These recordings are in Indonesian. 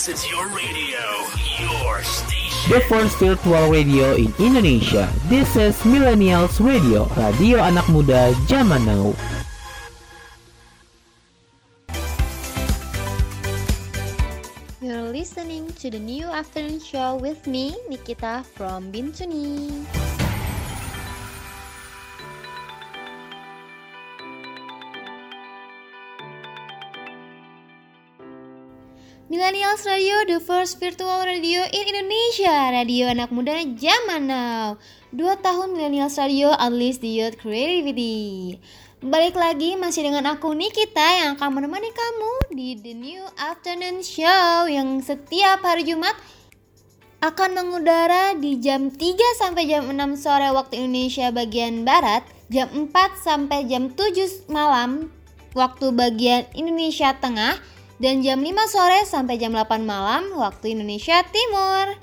This is your radio, your station. The first virtual radio in Indonesia. This is Millennials Radio, radio anak muda zaman now. You're listening to the new afternoon show with me, Nikita from Bintuni. Millennials Radio, the first virtual radio in Indonesia, radio anak muda zaman now. 2 tahun Millennials Radio, unleash the youth creativity. Balik lagi masih dengan aku Nikita yang akan menemani kamu di The New Afternoon Show yang setiap hari Jumat akan mengudara di jam 3 sampai jam 6 sore waktu Indonesia bagian Barat, jam 4 sampai jam 7 malam waktu bagian Indonesia Tengah, dan jam 5 sore sampai jam 8 malam waktu Indonesia Timur.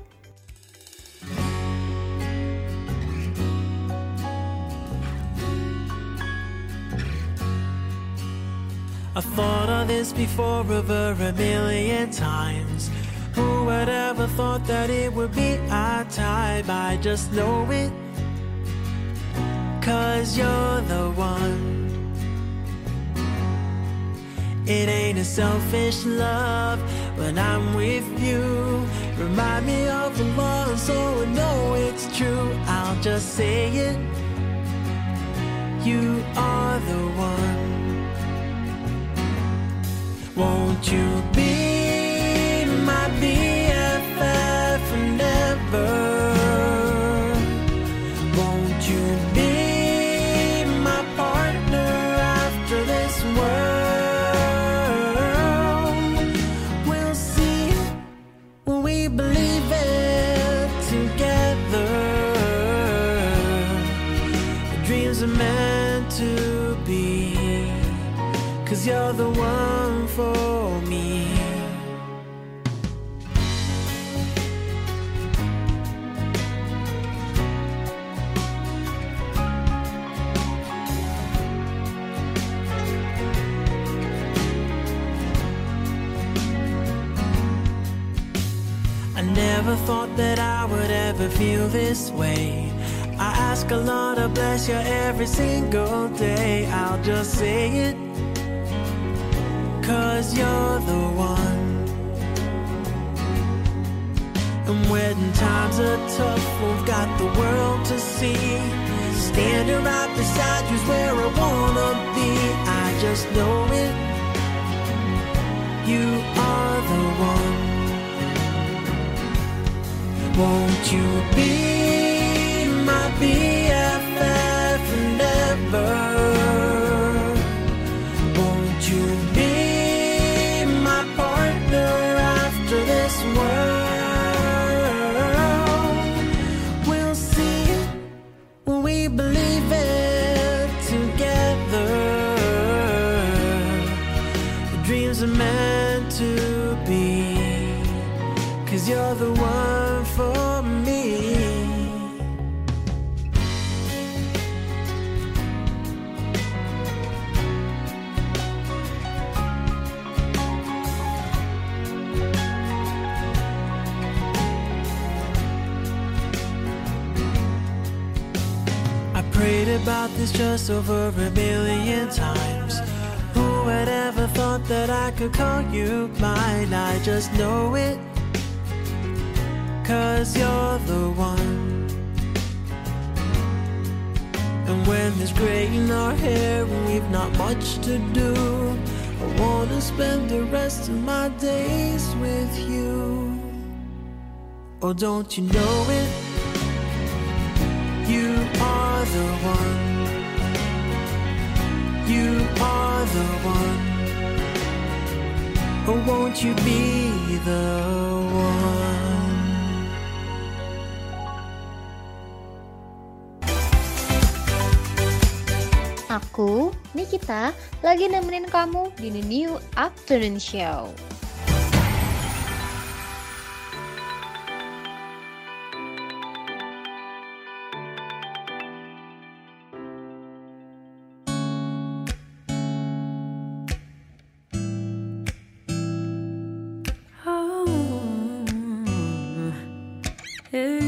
I thought of this before over a million times. Who would ever thought that it would be our time? I just know it, 'cause you're the one. It ain't a selfish love when I'm with you. Remind me of the love so I know it's true. I'll just say it, you are the one. Won't you be my BFF forever? You're the one for me. I never thought that I would ever feel this way. I ask Allah to bless you every single day. I'll just say it, 'cause you're the one. And when times are tough, we've got the world to see. Standing right beside you's where I wanna be. I just know it, you are the one. Won't you be my BFF forever? You're the one for me. I prayed about this just over a million times. Who had ever thought that I could call you mine? I just know it, 'cause you're the one. And when there's gray in our hair and we've not much to do, I wanna spend the rest of my days with you. Oh, don't you know it? You are the one. You are the one. Oh, won't you be the one? Aku, Nikita, lagi nemenin kamu di The New Afternoon Show. Oh. Setelah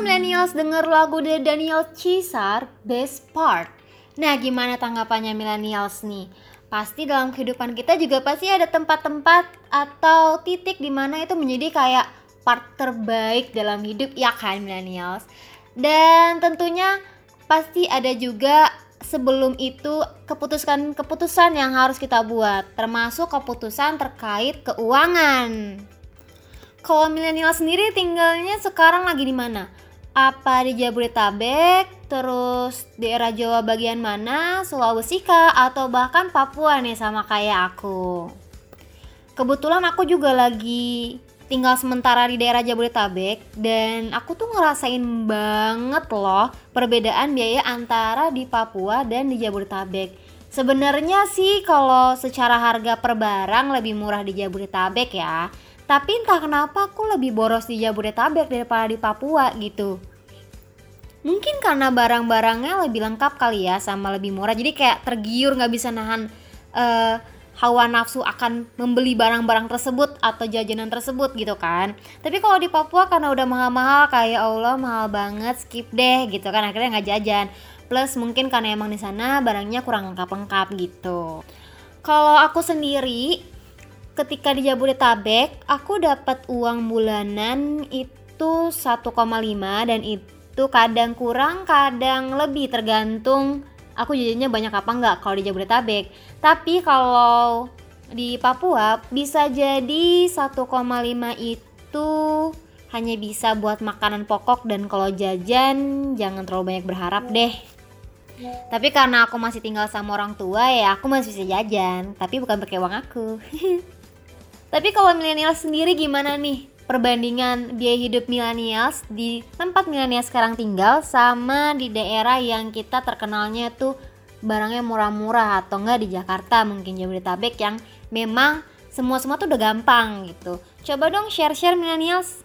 Millennials denger lagu dari Daniel Caesar, Best Part. Nah, gimana tanggapannya Millennials nih? Pasti dalam kehidupan kita juga pasti ada tempat-tempat atau titik di mana itu menjadi kayak part terbaik dalam hidup, ya kan Millennials? Dan tentunya pasti ada juga sebelum itu keputusan-keputusan yang harus kita buat, termasuk keputusan terkait keuangan. Kalau milenial sendiri tinggalnya sekarang lagi di mana? Apa di Jabodetabek, terus daerah Jawa bagian mana, Sulawesi kah, atau bahkan Papua nih sama kayak aku? Kebetulan aku juga lagi tinggal sementara di daerah Jabodetabek, dan aku tuh ngerasain banget loh perbedaan biaya antara di Papua dan di Jabodetabek. Sebenarnya sih kalau secara harga per barang lebih murah di Jabodetabek ya, tapi entah kenapa aku lebih boros di Jabodetabek daripada di Papua gitu. Mungkin karena barang-barangnya lebih lengkap kali ya, sama lebih murah, jadi kayak tergiur gak bisa nahan hawa nafsu akan membeli barang-barang tersebut atau jajanan tersebut gitu kan. Tapi kalau di Papua karena udah mahal-mahal, kayak Allah mahal banget, skip deh gitu kan, akhirnya nggak jajan. Plus mungkin karena emang di sana barangnya kurang lengkap-lengkap gitu. Kalau aku sendiri ketika di Jabodetabek aku dapat uang bulanan itu 1,5, dan itu kadang kurang kadang lebih tergantung aku jajannya banyak apa enggak kalau di Jabodetabek. Tapi kalau di Papua bisa jadi 1,5 itu hanya bisa buat makanan pokok, dan kalau jajan jangan terlalu banyak berharap deh. Tapi karena aku masih tinggal sama orang tua, ya aku masih bisa jajan, tapi bukan pakai uang aku. Tapi kalau milenial sendiri gimana nih perbandingan biaya hidup milenials di tempat milenial sekarang tinggal sama di daerah yang kita terkenalnya tuh barangnya murah-murah, atau enggak di Jakarta mungkin Jabodetabek yang memang semua tuh udah gampang gitu. Coba dong share milenials.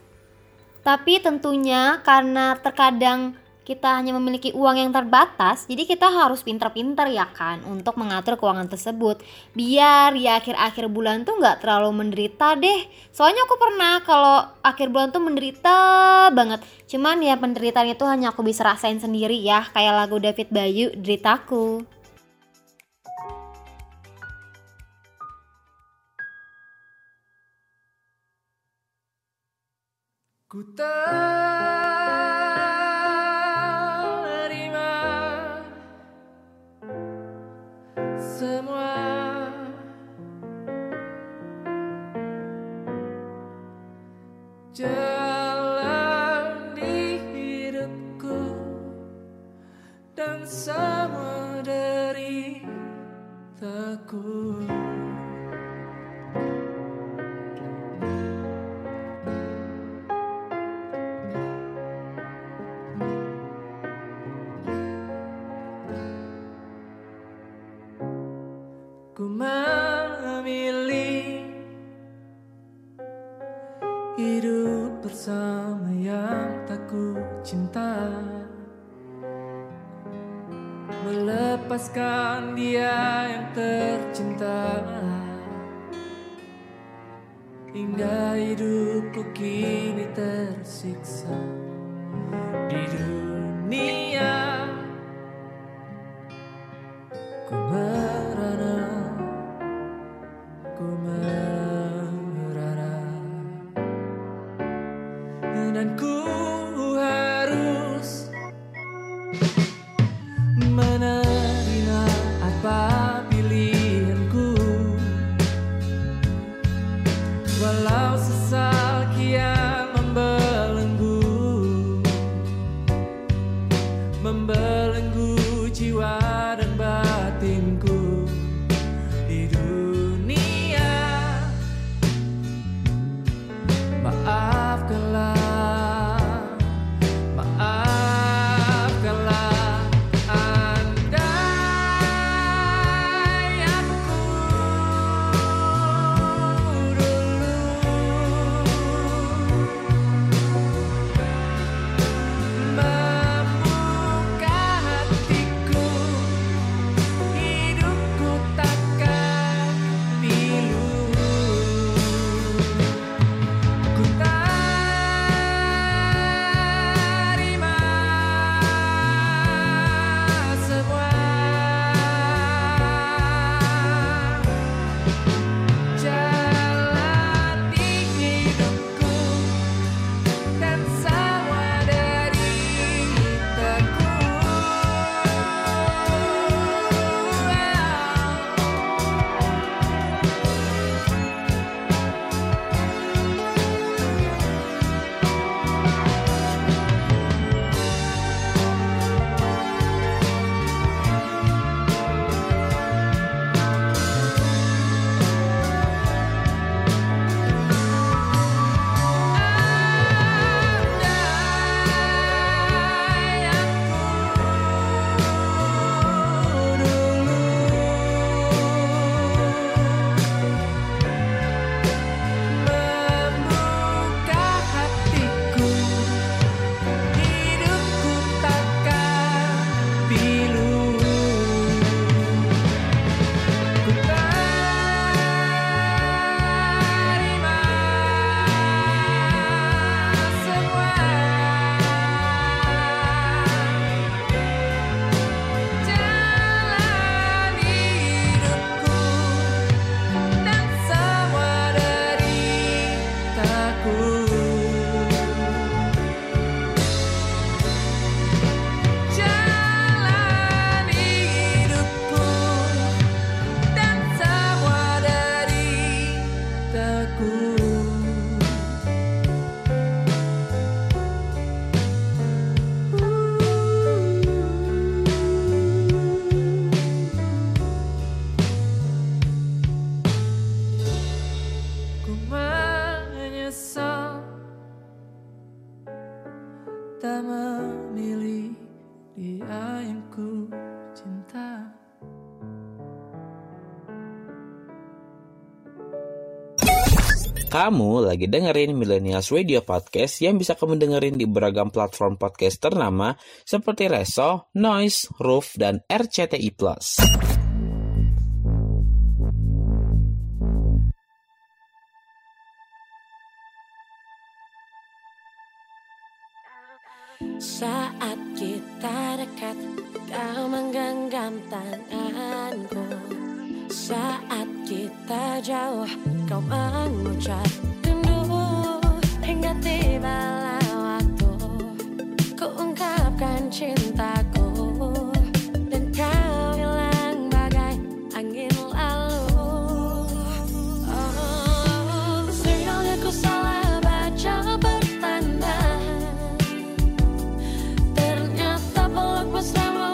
Tapi tentunya karena terkadang kita hanya memiliki uang yang terbatas, jadi kita harus pintar-pintar ya kan untuk mengatur keuangan tersebut, biar ya akhir-akhir bulan tuh gak terlalu menderita deh. Soalnya aku pernah kalau akhir bulan tuh menderita banget, cuman ya penderitaan itu hanya aku bisa rasain sendiri ya, kayak lagu David Bayu, Deritaku. Ku jalan di hidupku dan semua deritaku. Ku memilih hidup bersama yang tak ku cinta, melepaskan dia yang tercinta, hingga hidupku kini tersiksa di dunia. Ku merana, ku merana, dan ku harus menerima apa pilihanku, walau sesal kian membelenggu, membelenggu jiwa dan batinku di dunia. Maafkanlah, kita memilih dia yang ku cinta. Kamu lagi dengerin Millennials Radio Podcast yang bisa kamu dengerin di beragam platform podcast ternama seperti Reso, Noise, Roof, dan RCTI+. Saat kita dekat, kau menggenggam tanganku. Saat kita jauh, kau mengucap rindu. Hingga tibalah waktu ku ungkapkan cintaku, dan kau hilang bagai angin lalu. Oh, sebenarnya ku salah baca pertanda. Ternyata peluk bersamamu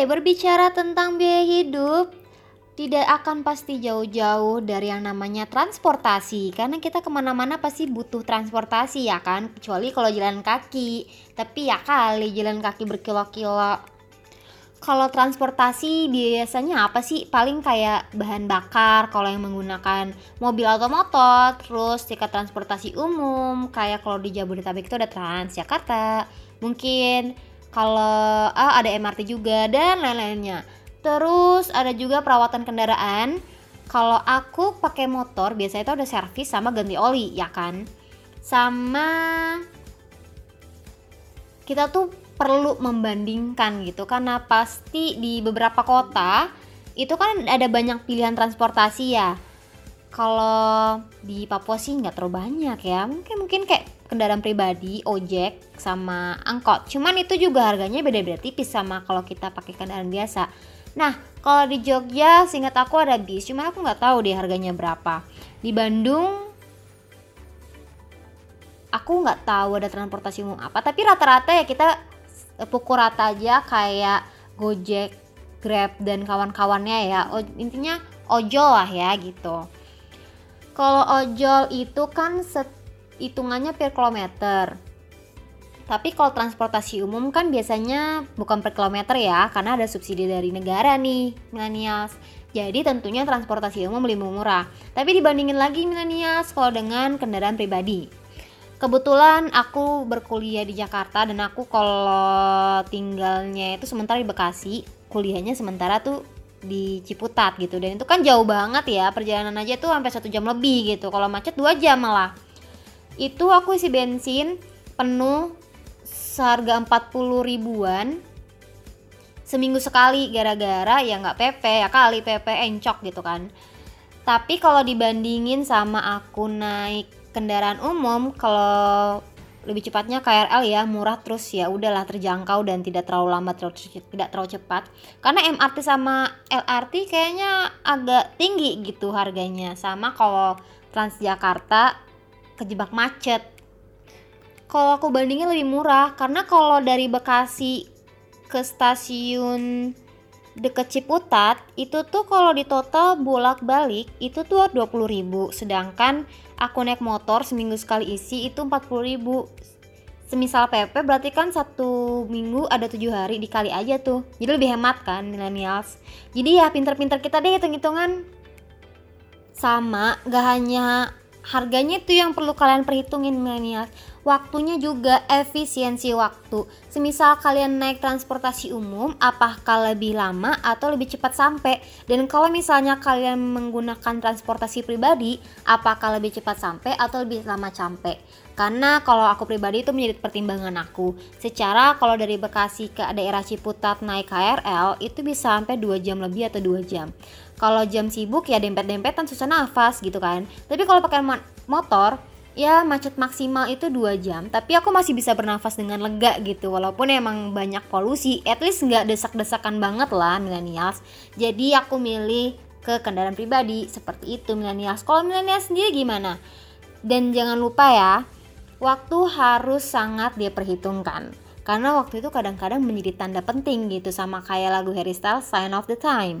berbicara tentang biaya hidup tidak akan pasti jauh-jauh dari yang namanya transportasi, karena kita kemana-mana pasti butuh transportasi ya kan, kecuali kalau jalan kaki, tapi ya kali jalan kaki berkilo-kilo. Kalau transportasi biasanya apa sih? Paling kayak bahan bakar kalau yang menggunakan mobil atau motor, terus tiket transportasi umum kayak kalau di Jabodetabek itu ada Transjakarta, mungkin kalau ada MRT juga dan lain-lainnya. Terus ada juga perawatan kendaraan. Kalau aku pakai motor biasanya itu ada servis sama ganti oli ya kan. Sama kita tuh perlu membandingkan gitu, karena pasti di beberapa kota itu kan ada banyak pilihan transportasi ya. Kalau di Papua sih nggak terlalu banyak ya, mungkin kayak kendaraan pribadi, ojek, sama angkot. Cuman itu juga harganya beda-beda tipis sama kalau kita pakai kendaraan biasa. Nah, kalau di Jogja seingat aku ada bis, cuman aku nggak tahu deh harganya berapa. Di Bandung aku nggak tahu ada transportasi umum apa, tapi rata-rata ya kita pukul rata aja kayak Gojek, Grab dan kawan-kawannya ya. Intinya ojol lah ya gitu. Kalau ojol itu kan hitungannya per kilometer. Tapi kalau transportasi umum kan biasanya bukan per kilometer ya, karena ada subsidi dari negara nih, millennials. Jadi tentunya transportasi umum lebih murah. Tapi dibandingin lagi millennials kalau dengan kendaraan pribadi. Kebetulan aku berkuliah di Jakarta dan aku kalau tinggalnya itu sementara di Bekasi, kuliahnya sementara tuh di Ciputat gitu. Dan itu kan jauh banget ya, perjalanan aja tuh sampai 1 jam lebih gitu. Kalau macet 2 jam malah. Itu aku isi bensin penuh seharga 40 ribuan seminggu sekali gara-gara ya nggak PP ya kali PP encok gitu kan. Tapi kalau dibandingin sama aku naik kendaraan umum, kalau lebih cepatnya KRL ya, murah terus ya udahlah, terjangkau dan tidak terlalu lama, tidak terlalu cepat. Karena MRT sama LRT kayaknya agak tinggi gitu harganya, sama kalau Transjakarta kejebak macet. Kalau aku bandingin lebih murah karena kalau dari Bekasi ke stasiun deket Ciputat itu tuh kalau di total bolak-balik itu tuh 20 ribu, sedangkan aku naik motor seminggu sekali isi itu 40 ribu. Semisal PP berarti kan 1 minggu ada 7 hari, dikali aja tuh, jadi lebih hemat kan millennials. Jadi ya pinter-pinter kita deh hitung-hitungan. Sama gak hanya harganya tuh yang perlu kalian perhitungin millennials, waktunya juga, efisiensi waktu. Semisal kalian naik transportasi umum, apakah lebih lama atau lebih cepat sampai? Dan kalau misalnya kalian menggunakan transportasi pribadi, apakah lebih cepat sampai atau lebih lama sampai? Karena kalau aku pribadi itu menjadi pertimbangan aku. Secara kalau dari Bekasi ke daerah Ciputat naik KRL itu bisa sampai 2 jam lebih atau 2 jam. Kalau jam sibuk ya dempet-dempetan, susah nafas gitu kan. Tapi kalau pakai motor ya macet maksimal itu 2 jam, tapi aku masih bisa bernafas dengan lega gitu, walaupun emang banyak polusi, at least nggak desak-desakan banget lah millennials. Jadi aku milih ke kendaraan pribadi, seperti itu millennials. Kalau millennials sendiri gimana? Dan jangan lupa ya, waktu harus sangat diperhitungkan karena waktu itu kadang-kadang menjadi tanda penting gitu, sama kayak lagu Harry Styles, Sign of the Time.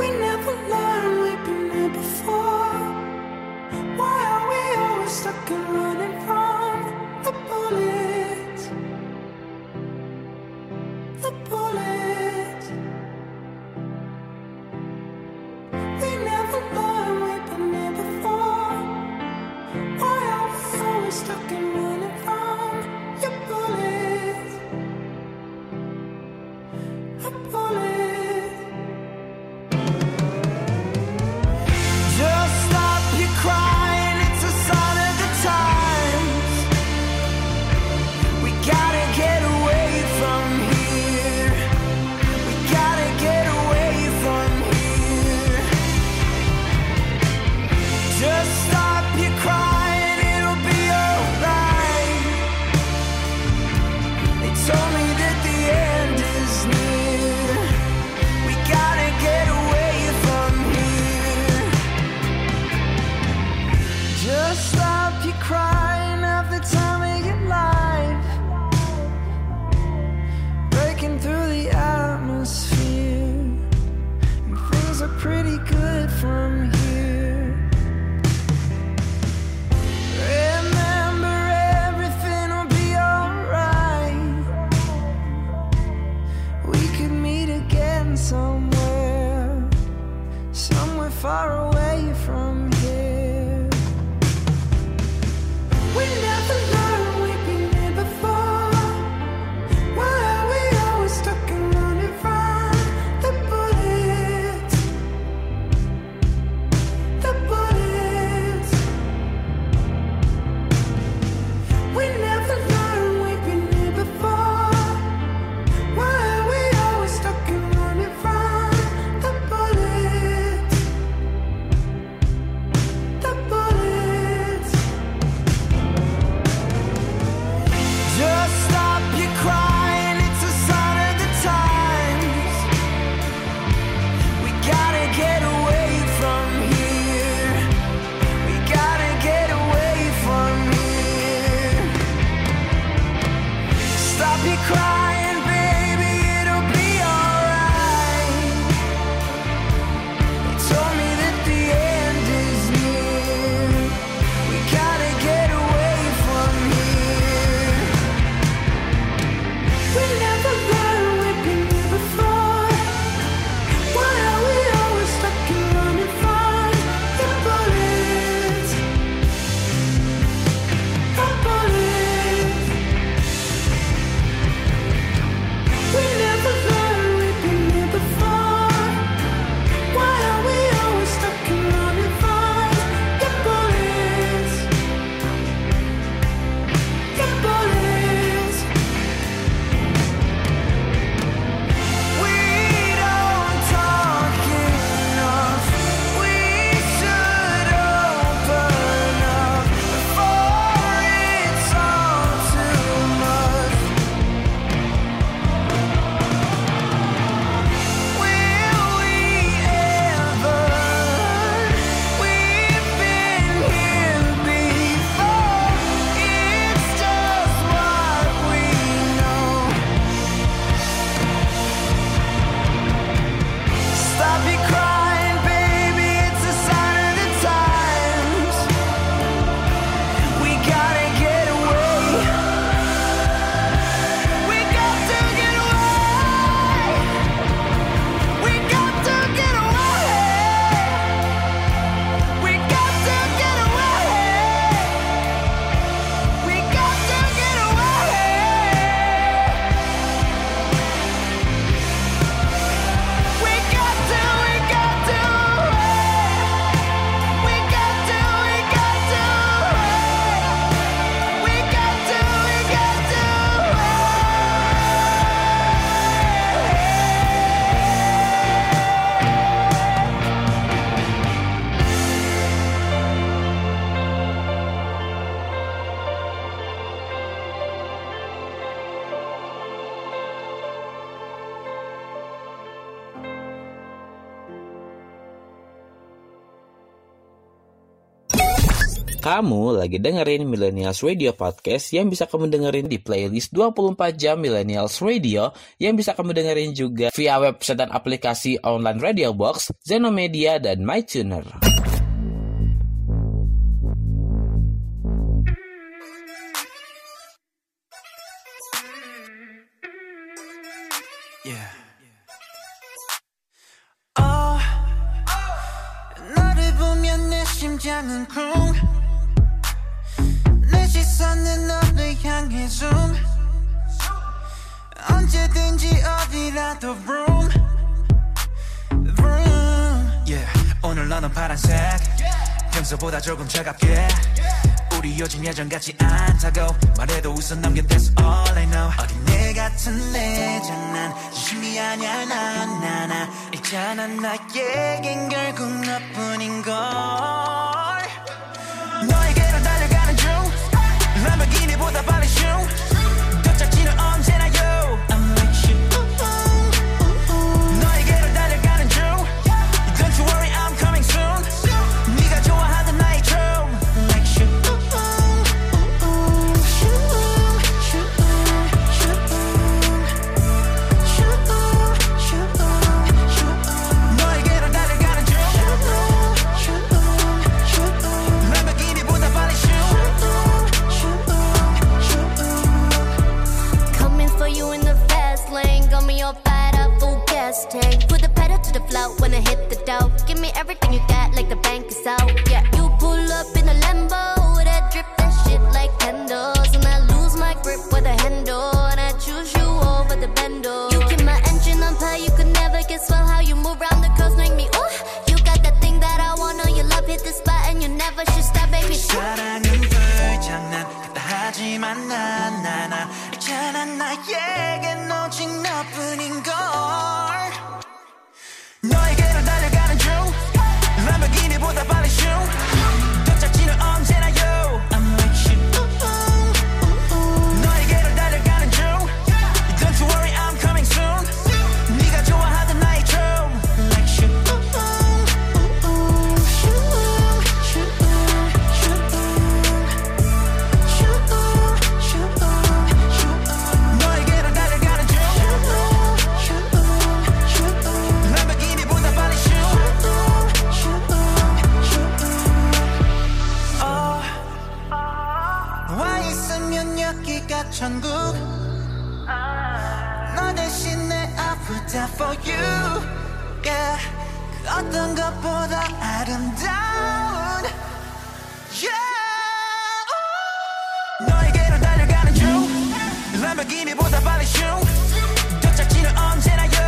We never learned, we've been here before. Why are we always stuck and running from the bullets? The bullets. We never learned, we've been here before. Why are we always stuck and running from your bullets? The bullets. Far away from here. We never know. Kamu lagi dengerin Millennials Radio Podcast yang bisa kamu dengerin di playlist 24 jam Millennials Radio, yang bisa kamu dengerin juga via website dan aplikasi online Radio Box, Zenomedia, dan MyTuner. Oh, 너를 보면 내 심장은 쿵. 시선은 너를 향해 zoom. 언제든지 어디라도 room room. Yeah, 오늘 너는 파란색. 평소보다 조금 차갑게. 우리 요즘 예전같지 않다고 말해도 웃음 넘겨. That's all I know. 어린애 같은 내 장난 진심이 아냐. 나나나 있잖아 나에겐 결국 너뿐인걸. 너에게로 달려가는 중. 람보르기니보다 빨리 슝. 더 짝지는 언제나 yo. I'm with you. 너에게로 달려가는 중. Don't you worry, I'm coming soon. 네가 좋아하던 나의 true. Like you. 너에게로 달려가는 중. 람보르기니보다 빨리 슝. You in the fast lane, got me all fired up, full gas tank. Put the pedal to the floor when I hit the dough. Give me everything you got, like the bank is out. Yeah, you pull up in a Lambo, that drip that shit like candles, and I lose my grip with a handle, and I choose you over the bando. You keep my engine on high, you could never guess well how you move round the curves, make me ooh. You got that thing that I want, oh, your love hit the spot, and you never should stop, baby. 사랑은 불장난, 그다 하지만 나나나. 나는 나에겐 오직 너뿐인걸. 너에게로 달려가는 중. 람보르기니보다 빨리 슝. 더 짝지는 언제나 yo. I'm with you. 너에게로 달려가는 중. Don't you worry, I'm coming soon. 네가 좋아하던 나의 true. Like you. 천국 너 대신에 I put up for you. Yeah, 어떤 것보다 아름다운. Yeah, 너에게로 달려가는 중. 람보르기니보다 빨리 슝. 더 짝지는 언제나 yo.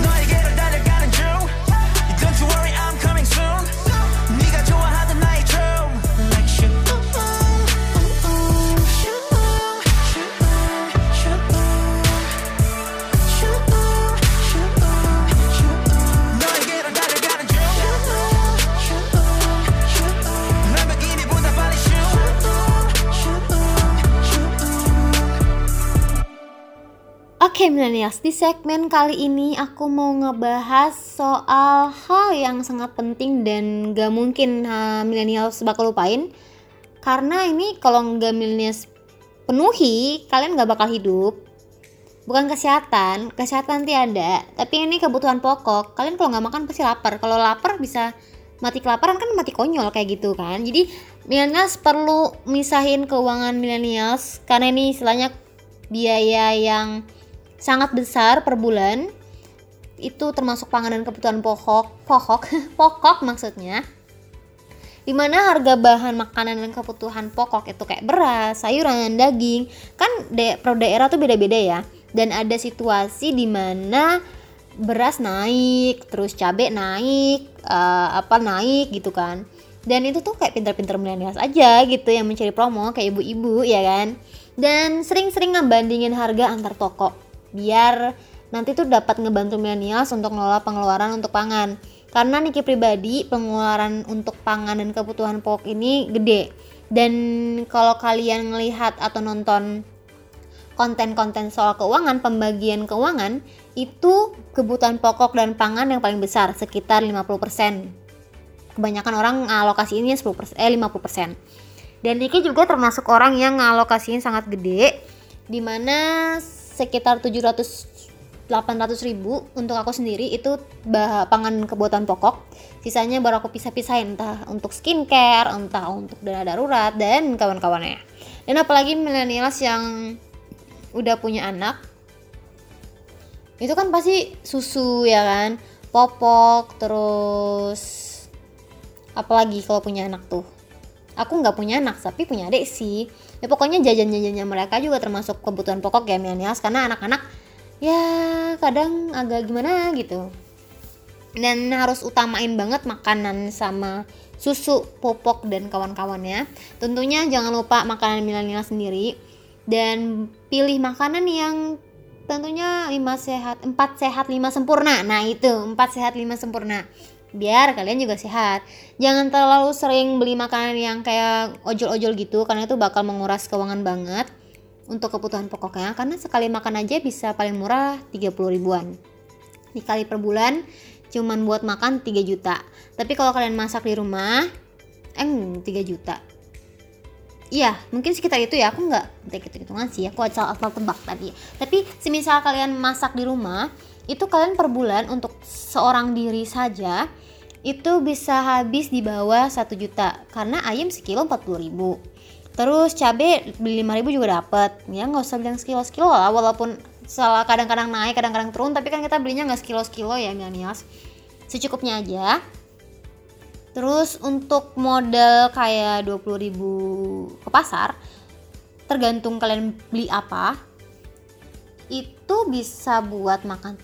너에게로 달려가는 중. Don't you worry, I'm coming soon. 네가 좋아하던 나의 true. Like you. Oke Millennials, di segmen kali ini aku mau ngebahas soal hal yang sangat penting dan gak mungkin Millennials bakal lupain. Karena ini kalau gak Millennials penuhi, kalian gak bakal hidup. Bukan kesehatan tiada, tapi ini kebutuhan pokok. Kalian kalau gak makan pasti lapar, kalau lapar bisa mati kelaparan kan mati konyol kayak gitu kan. Jadi Millennials perlu misahin keuangan Millennials, karena ini istilahnya biaya yang sangat besar per bulan. Itu termasuk pangan dan kebutuhan pokok maksudnya, dimana harga bahan makanan dan kebutuhan pokok itu kayak beras, sayuran, daging kan per daerah tuh beda-beda ya. Dan ada situasi dimana beras naik, terus cabai naik, naik gitu kan. Dan itu tuh kayak pinter-pinter milenials aja gitu yang mencari promo kayak ibu-ibu ya kan. Dan sering-sering ngebandingin harga antar toko biar nanti tuh dapat ngebantu milenials untuk ngelola pengeluaran untuk pangan. Karena Niki pribadi pengeluaran untuk pangan dan kebutuhan pokok ini gede. Dan kalau kalian ngelihat atau nonton konten-konten soal keuangan, pembagian keuangan, itu kebutuhan pokok dan pangan yang paling besar sekitar 50%. kebanyakan orang ngalokasiinnya 50%. Dan Riki juga termasuk orang yang ngalokasiin sangat gede, dimana sekitar 700-800 ribu untuk aku sendiri itu pangan kebutuhan pokok. Sisanya baru aku pisah-pisahin, entah untuk skincare, entah untuk dana darurat dan kawan-kawannya. Dan apalagi millennials yang udah punya anak, itu kan pasti susu ya kan, popok, terus apalagi kalau punya anak tuh. Aku nggak punya anak tapi punya adik sih. Ya pokoknya jajan-jajannya mereka juga termasuk kebutuhan pokok ya millennials, karena anak-anak ya kadang agak gimana gitu, dan harus utamain banget makanan sama susu, popok dan kawan-kawannya. Tentunya jangan lupa makanan milenial sendiri, dan pilih makanan yang tentunya 4 sehat 5 sempurna. Nah itu 4 sehat 5 sempurna biar kalian juga sehat. Jangan terlalu sering beli makanan yang kayak ojol-ojol gitu, karena itu bakal menguras keuangan banget untuk kebutuhan pokoknya, karena sekali makan aja bisa paling murah 30 ribuan dikali per bulan, cuman buat makan 3 juta. Tapi kalau kalian masak di rumah 3 juta, iya mungkin sekitar itu ya, aku nggak hitung-hitungan sih, aku asal tebak tadi. Tapi semisal kalian masak di rumah itu, kalian per bulan untuk seorang diri saja itu bisa habis di bawah 1 juta, karena ayam sekilo 40 ribu. Terus cabai beli 5 ribu juga dapat, ya nggak usah bilang sekilo-sekilo lah, walaupun salah kadang-kadang naik kadang-kadang turun, tapi kan kita belinya nggak sekilo-sekilo ya milenials, secukupnya aja. Terus untuk modal kayak 20 ribu ke pasar, tergantung kalian beli apa, itu bisa buat makan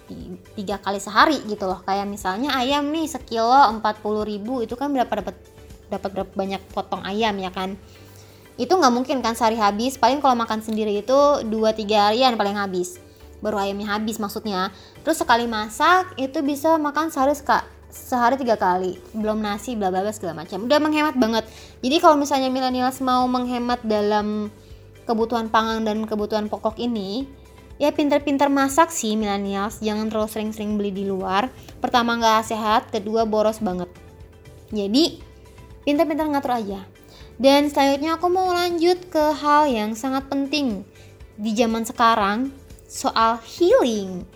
3 kali sehari gitu loh. Kayak misalnya ayam nih sekilo 40 ribu, itu kan dapat berapa banyak potong ayam ya kan. Itu nggak mungkin kan sehari habis, paling kalau makan sendiri itu 2-3 harian paling habis, baru ayamnya habis maksudnya. Terus sekali masak itu bisa makan sehari 3 kali, belum nasi blablabla segala macam, udah menghemat banget. Jadi kalau misalnya milenials mau menghemat dalam kebutuhan pangan dan kebutuhan pokok ini, ya pinter-pinter masak sih milenials, jangan terlalu sering-sering beli di luar. Pertama nggak sehat, kedua boros banget. Jadi pinter-pinter ngatur aja. Dan selanjutnya aku mau lanjut ke hal yang sangat penting di zaman sekarang, soal healing.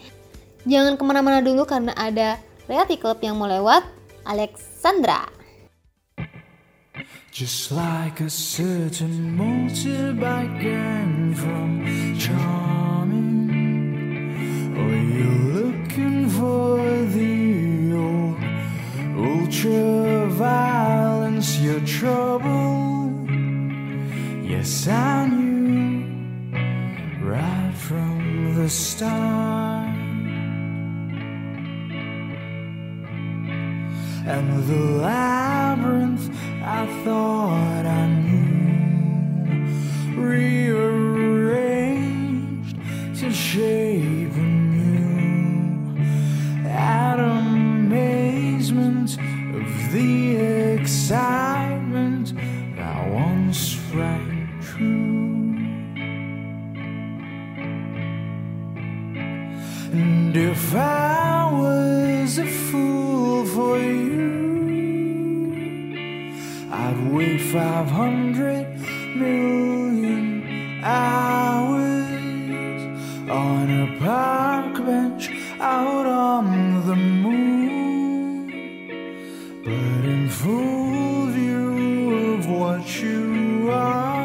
Jangan kemana-mana dulu karena ada Reality Club yang mau lewat, Alexandra. Just like a certain motorbike gang from Charming, are you looking for the old ultra-violence, your trouble? Yes, I knew right from the start. And the labyrinth I thought I knew rearranged to shape a new amazement of the excitement I once ran. And if I was a fool for you, I'd wait 500 million hours on a park bench out on the moon, but in full view of what you are.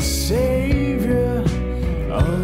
Savior of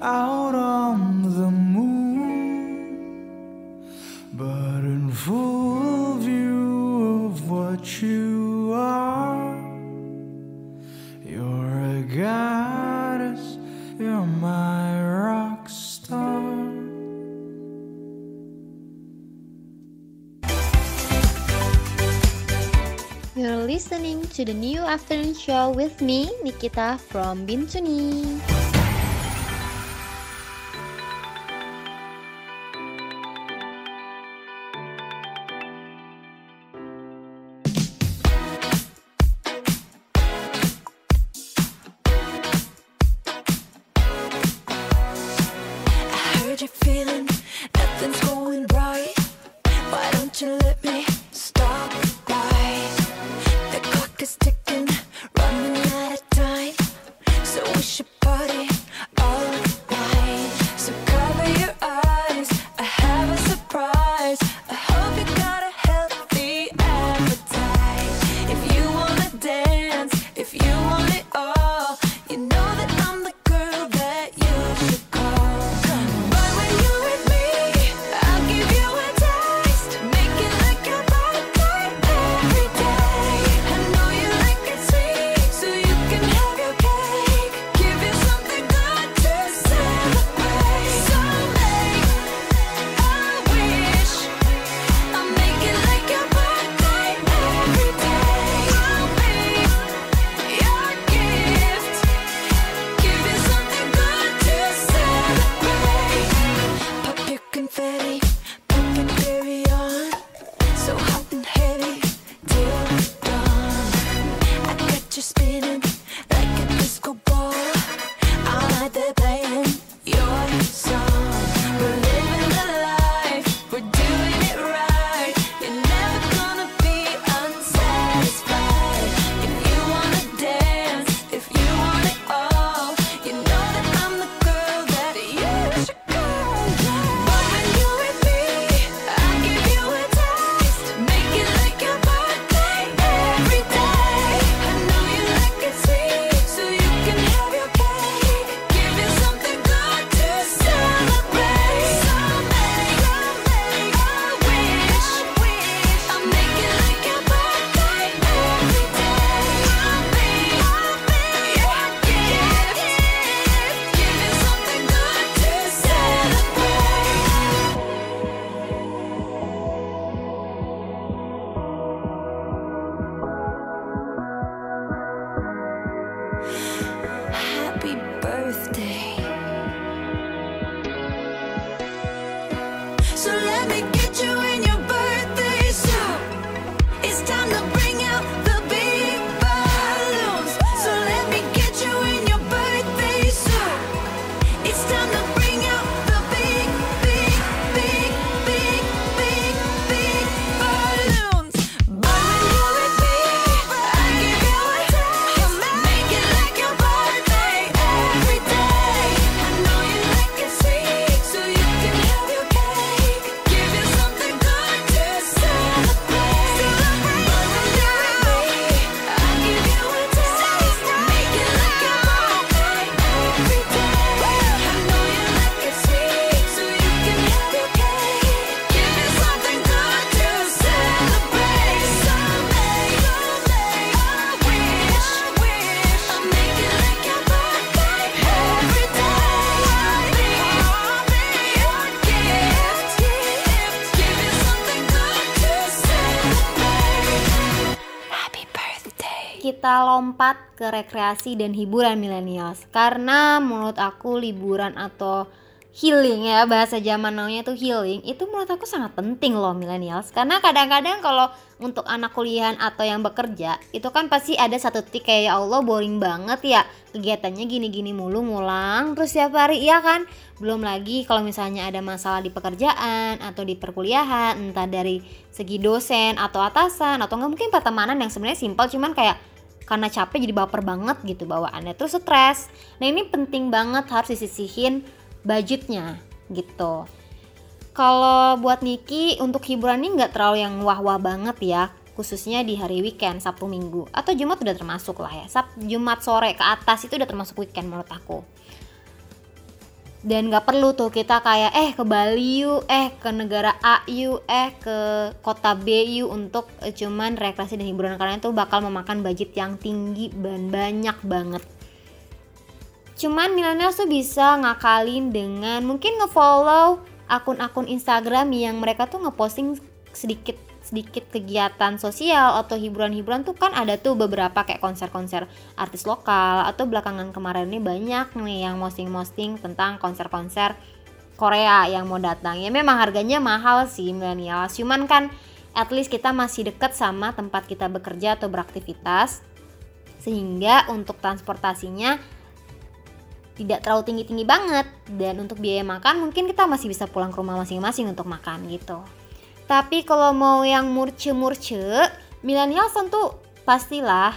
out on the moon, but in full view of what you are. You're a goddess, you're my rock star. You're listening to the new afternoon show with me, Nikita from Bintuni. Kita lompat ke rekreasi dan hiburan millennials, karena menurut aku liburan atau healing, ya bahasa zaman now-nya itu healing, itu menurut aku sangat penting loh millennials. Karena kadang-kadang kalau untuk anak kuliahan atau yang bekerja itu kan pasti ada satu titik kayak, ya Allah boring banget ya, kegiatannya gini-gini mulu, ngulang terus tiap hari, iya kan? Belum lagi kalau misalnya ada masalah di pekerjaan atau di perkuliahan, entah dari segi dosen atau atasan atau nggak mungkin pertemanan yang sebenarnya simpel, cuman kayak karena capek jadi baper banget gitu bawaannya, terus stres. Nah ini penting banget harus disisihin budgetnya gitu. Kalau buat Niki untuk hiburan ini nggak terlalu yang wah-wah banget ya, khususnya di hari weekend, Sabtu Minggu atau Jumat udah termasuk lah ya. Jumat sore ke atas itu udah termasuk weekend menurut aku. Dan gak perlu tuh kita kayak ke Bali yuk, ke negara A yuk, ke kota B yuk untuk cuman rekreasi dan hiburan, karena itu bakal memakan budget yang tinggi dan banyak banget. Cuman milenials tuh bisa ngakalin dengan mungkin ngefollow akun-akun Instagram yang mereka tuh ngeposting sedikit kegiatan sosial atau hiburan-hiburan tuh kan ada tuh beberapa kayak konser-konser artis lokal, atau belakangan kemarin ini banyak nih yang posting tentang konser-konser Korea yang mau datang. Ya memang harganya mahal sih milenial, cuman kan at least kita masih dekat sama tempat kita bekerja atau beraktivitas, sehingga untuk transportasinya tidak terlalu tinggi-tinggi banget, dan untuk biaya makan mungkin kita masih bisa pulang ke rumah masing-masing untuk makan gitu. Tapi kalau mau yang murce-murce, milenial tentu pastilah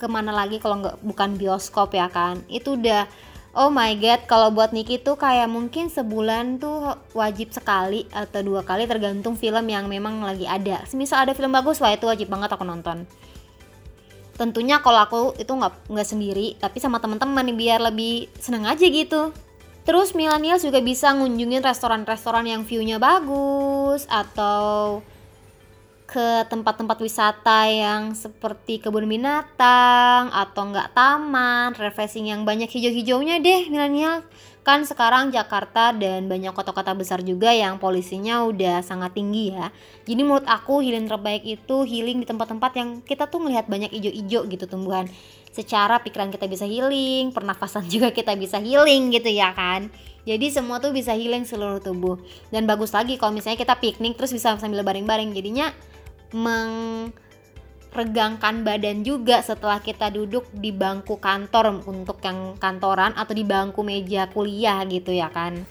kemana lagi kalau nggak bukan bioskop ya kan. Itu udah oh my god, kalau buat Niki tuh kayak mungkin sebulan tuh wajib sekali atau 2 kali tergantung film yang memang lagi ada. Misal ada film bagus, wah itu wajib banget aku nonton. Tentunya kalau aku itu nggak sendiri, tapi sama teman-teman biar lebih seneng aja gitu. Terus milenials juga bisa ngunjungin restoran-restoran yang view-nya bagus, atau ke tempat-tempat wisata yang seperti kebun binatang atau enggak taman, refreshing yang banyak hijau-hijaunya deh milenial. Kan sekarang Jakarta dan banyak kota-kota besar juga yang polisinya udah sangat tinggi ya. Jadi menurut aku healing terbaik itu healing di tempat-tempat yang kita tuh ngelihat banyak hijau-hijau gitu tumbuhan. Secara pikiran kita bisa healing, pernafasan juga kita bisa healing gitu ya kan. Jadi semua tuh bisa healing seluruh tubuh. Dan bagus lagi kalau misalnya kita piknik terus bisa sambil bareng-bareng, jadinya meregangkan badan juga setelah kita duduk di bangku kantor untuk yang kantoran atau di bangku meja kuliah gitu ya kan.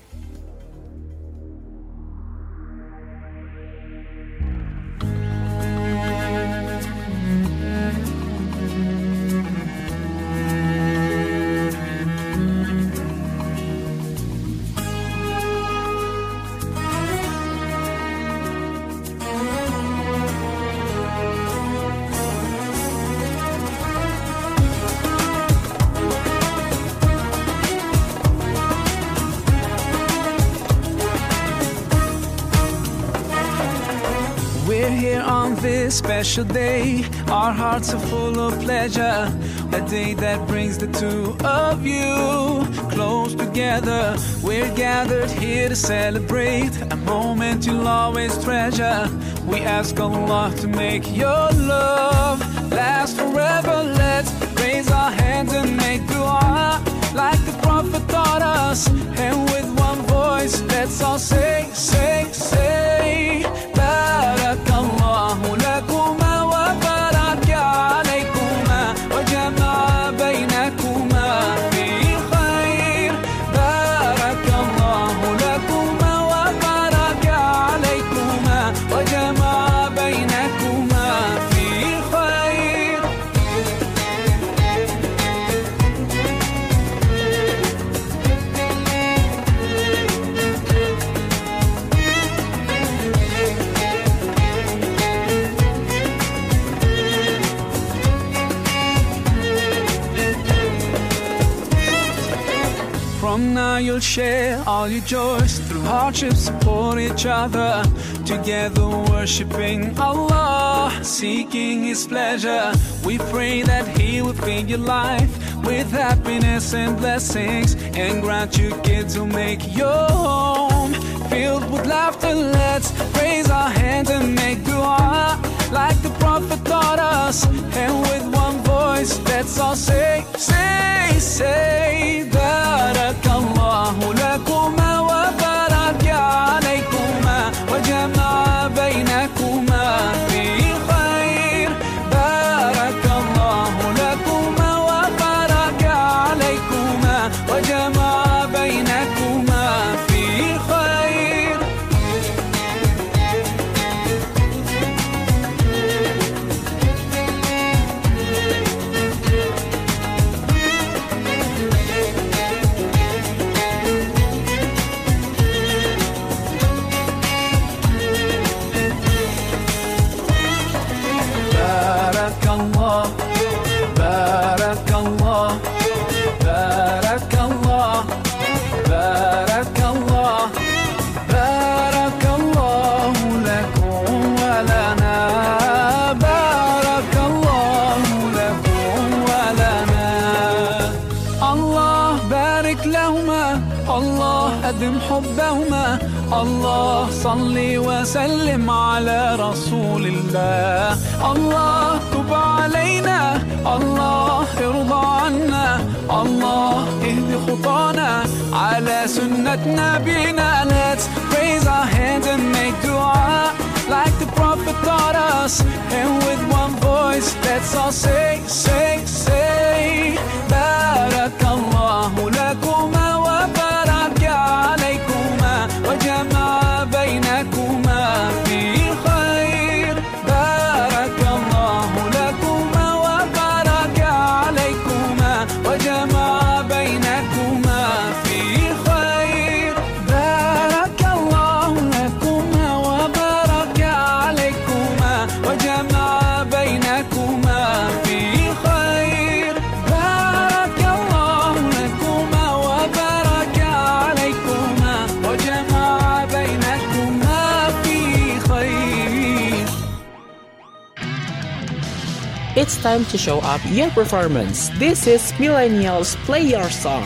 Special day, our hearts are full of pleasure, a day that brings the two of you close together. We're gathered here to celebrate a moment you'll always treasure. We ask Allah to make your love last forever. Let's raise our hands and make dua like the Prophet taught us, and with one voice let's all say, say, say Barakallahu lakuma wa baraka alaykuma wa jama'a bainakuma bi khair. Barakallahu lakuma wa baraka alaykuma wa jama'a bainakuma bi khair. From now you'll share all your joys, through hardships support each other, together worshipping Allah, seeking His pleasure. We pray that He will fill your life with happiness and blessings, and grant you kids who make your home filled with laughter. Let's raise our hands and make dua like the Prophet taught us, and with one voice let's all say, say, say Barakallahu lakuma wa baraka alaykuma wa jama'a bainakuma bi khair. Barakallahu lakuma wa baraka alaykuma wa jama'a bainakuma bi khair. Barakallah, Barakallah, Barakallah, أكلهما الله أدم حبهما الله صلي وسلم على رسول الله الله تب علينا الله ارضى عنا الله اهد خطانا على سنة نبينا Let's raise our hands and make dua Like the prophet taught us And with one voice Let's all say, say, say Barakallahu lakuma Wa baraka alaykuma Wa jama'a baynakuma Fi khair Barakallahu lakuma Wa baraka alaykuma Wa jama'a baynakuma Fi khair Barakallahu lakuma Wa baraka alaykuma Wa jama'a baynakuma Fi khair Barakallahu lakuma Wa baraka alaykuma Wa jama'a baynakuma Fi khair It's time to show up your performance. This is Millennials Play Your Song.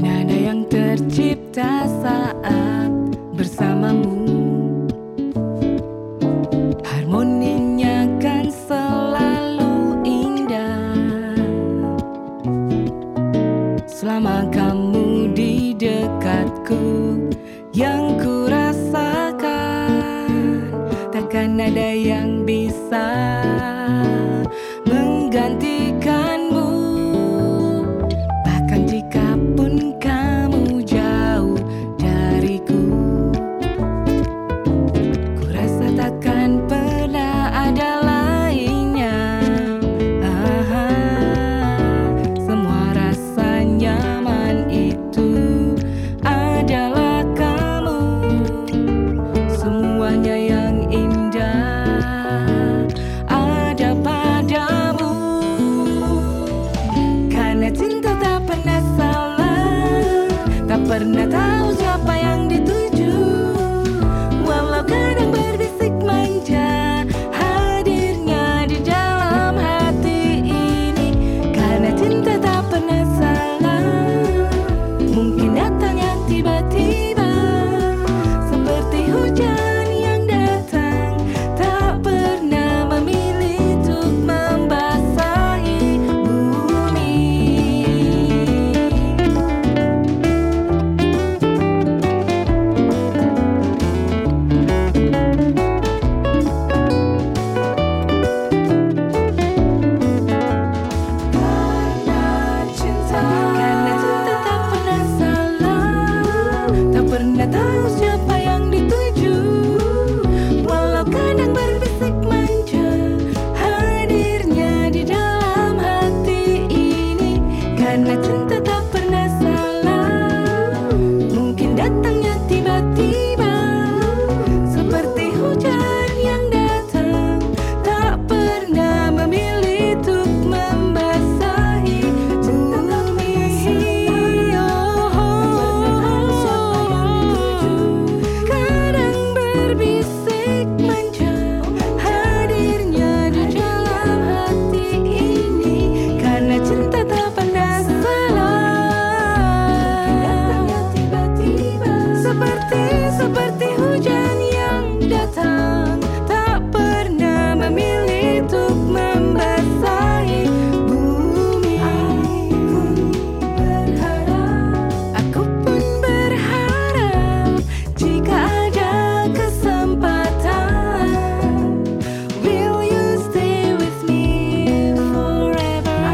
Nada yang tercipta saat bersamamu, harmoninya kan selalu indah. Selama kamu di dekatku, yang ku rasakan takkan ada yang bisa menggantikanmu. Bahkan jika pun kamu jauh dariku, ku rasa takkan pernah ada lainnya. Aha, semua rasa nyaman itu adalah kamu. Semuanya yang indah ada padamu. Karena cinta tak pernah salah, tak pernah tahu siapa yang dituju. Walau kadang berbisik manja, hadirnya di dalam hati ini. Karena cinta tak pernah salah, mungkin datang yang tiba-tiba, seperti hujan yang datang, tak pernah memilih untuk membasahi bumi. Karena cinta tak pernah salah, tak pernah tahu siapa yang dituju. Walau kadang berbisik manja, hadirnya di dalam hati ini. Karena cinta tak pernah salah, mungkin datangnya tiba-tiba, seperti hujan yang datang, tak pernah memilih untuk membasahi bumi. Kadang berbisik manja, hadirnya di dalam hati ini. Karena cinta tak pernah salah, tiba-tiba seperti hujan yang datang, tak pernah memilih untuk membasahi bumi. Aku pun berharap jika ada kesempatan, will you stay with me forever?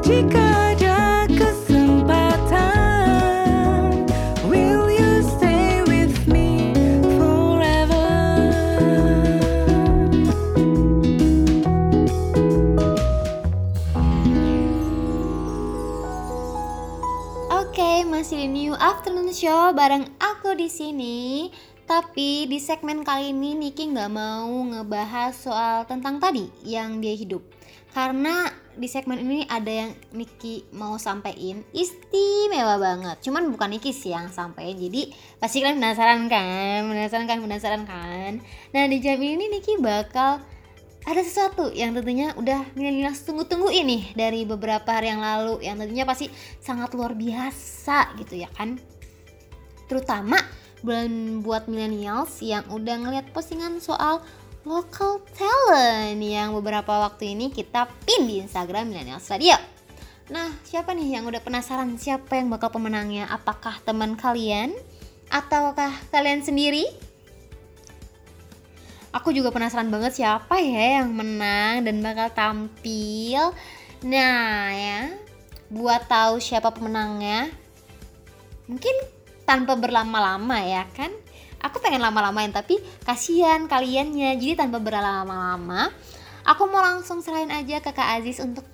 Jika ada kesempatan, will you stay with me forever? Oke, masih di New Afternoon Show bareng aku di sini. Tapi di segmen kali ini Niki nggak mau ngebahas soal tentang tadi yang dia hidup, karena di segmen ini ada yang Niki mau sampein istimewa banget. Cuman bukan Niki sih yang sampein, jadi pasti kalian penasaran kan. Nah, di jam ini Niki bakal ada sesuatu yang tentunya udah milenials tunggu-tunggu ini dari beberapa hari yang lalu, yang tentunya pasti sangat luar biasa gitu ya kan. Terutama buat millennials yang udah ngeliat postingan soal local talent yang beberapa waktu ini kita pin di Instagram Millennials Radio. Nah, siapa nih yang udah penasaran siapa yang bakal pemenangnya? Apakah teman kalian? Ataukah kalian sendiri? Aku juga penasaran banget siapa ya yang menang dan bakal tampil. Nah ya, buat tahu siapa pemenangnya, mungkin tanpa berlama-lama ya kan. Aku pengen lama-lamain tapi kasihan kaliannya. Jadi tanpa berlama-lama, aku mau langsung serahin aja ke Kak Aziz untuk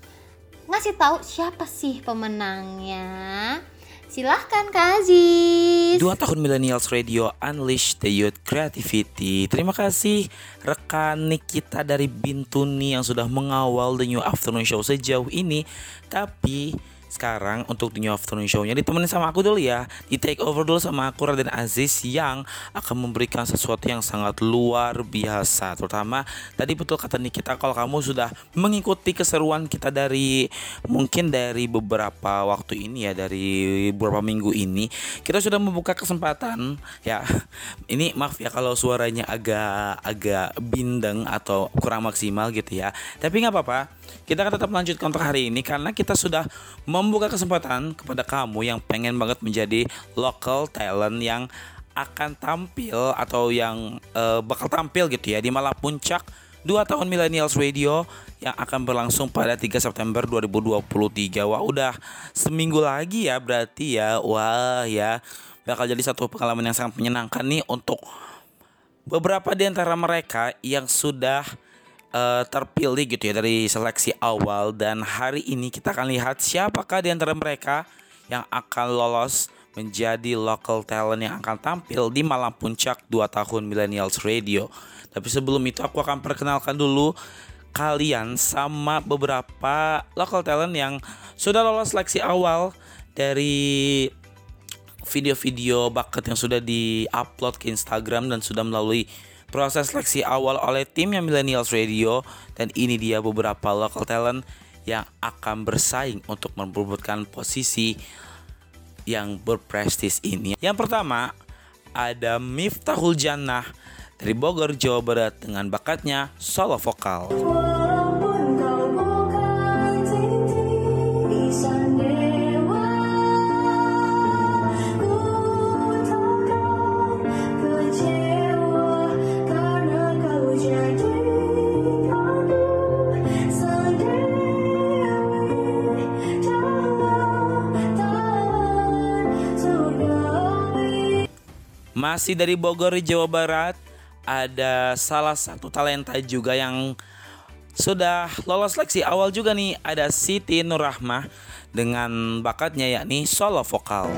ngasih tahu siapa sih pemenangnya. Silahkan Kak Aziz. 2 tahun Millennials Radio Unleash the Youth Creativity. Terima kasih rekan Nikita dari Bintuni yang sudah mengawal The New Afternoon Show sejauh ini. Tapi sekarang untuk The New Afternoon Show-nya ditemenin sama aku dulu ya. Di take over dulu sama aku Raden Aziz yang akan memberikan sesuatu yang sangat luar biasa. Terutama tadi betul kata Nikita, kalau kamu sudah mengikuti keseruan kita dari mungkin dari beberapa waktu ini ya, dari beberapa minggu ini, kita sudah membuka kesempatan ya. Ini maaf ya kalau suaranya agak bindeng atau kurang maksimal gitu ya. Tapi gak apa-apa, kita akan tetap lanjutkan untuk hari ini karena kita sudah membuka kesempatan kepada kamu yang pengen banget menjadi local talent yang akan tampil atau yang bakal tampil gitu ya di malam puncak 2 tahun Millennials Radio yang akan berlangsung pada 3 September 2023. Wah, udah seminggu lagi ya berarti ya. Wah ya, bakal jadi satu pengalaman yang sangat menyenangkan nih untuk beberapa di antara mereka yang sudah terpilih gitu ya dari seleksi awal. Dan hari ini kita akan lihat siapakah di antara mereka yang akan lolos menjadi local talent yang akan tampil di malam puncak 2 tahun Millennials Radio. Tapi sebelum itu aku akan perkenalkan dulu kalian sama beberapa local talent yang sudah lolos seleksi awal dari video-video bucket yang sudah di-upload ke Instagram dan sudah melalui proses seleksi awal oleh timnya Millennials Radio. Dan ini dia beberapa local talent yang akan bersaing untuk memperebutkan posisi yang berprestis ini. Yang pertama ada Miftahul Jannah dari Bogor, Jawa Barat dengan bakatnya solo vokal. Masih dari Bogor, Jawa Barat, ada salah satu talenta juga yang sudah lolos seleksi awal juga nih. Ada Siti Nurrahmah dengan bakatnya yakni solo vokal.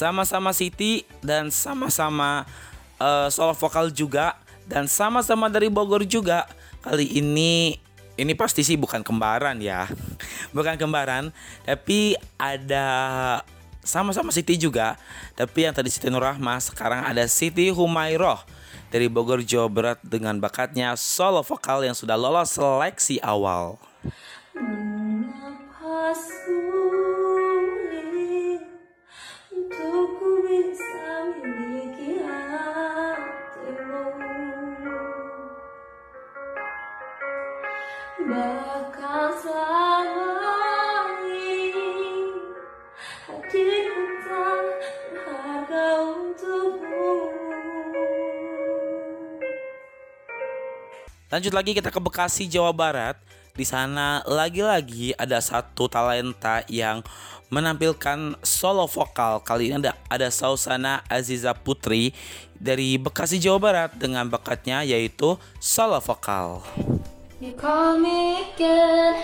Sama-sama Siti dan sama-sama solo vokal juga dan sama-sama dari Bogor juga. Kali ini pasti sih bukan kembaran ya. Bukan kembaran, tapi ada sama-sama Siti juga. Tapi yang tadi Siti Nurrahmah, sekarang ada Siti Humairoh dari Bogor, Jawa Barat dengan bakatnya solo vokal yang sudah lolos seleksi awal. Lanjut lagi kita ke Bekasi, Jawa Barat Di sana lagi-lagi ada satu talenta yang menampilkan solo vokal. Kali ini ada Sausana Aziza Putri dari Bekasi, Jawa Barat dengan bakatnya yaitu solo vokal. You call me again,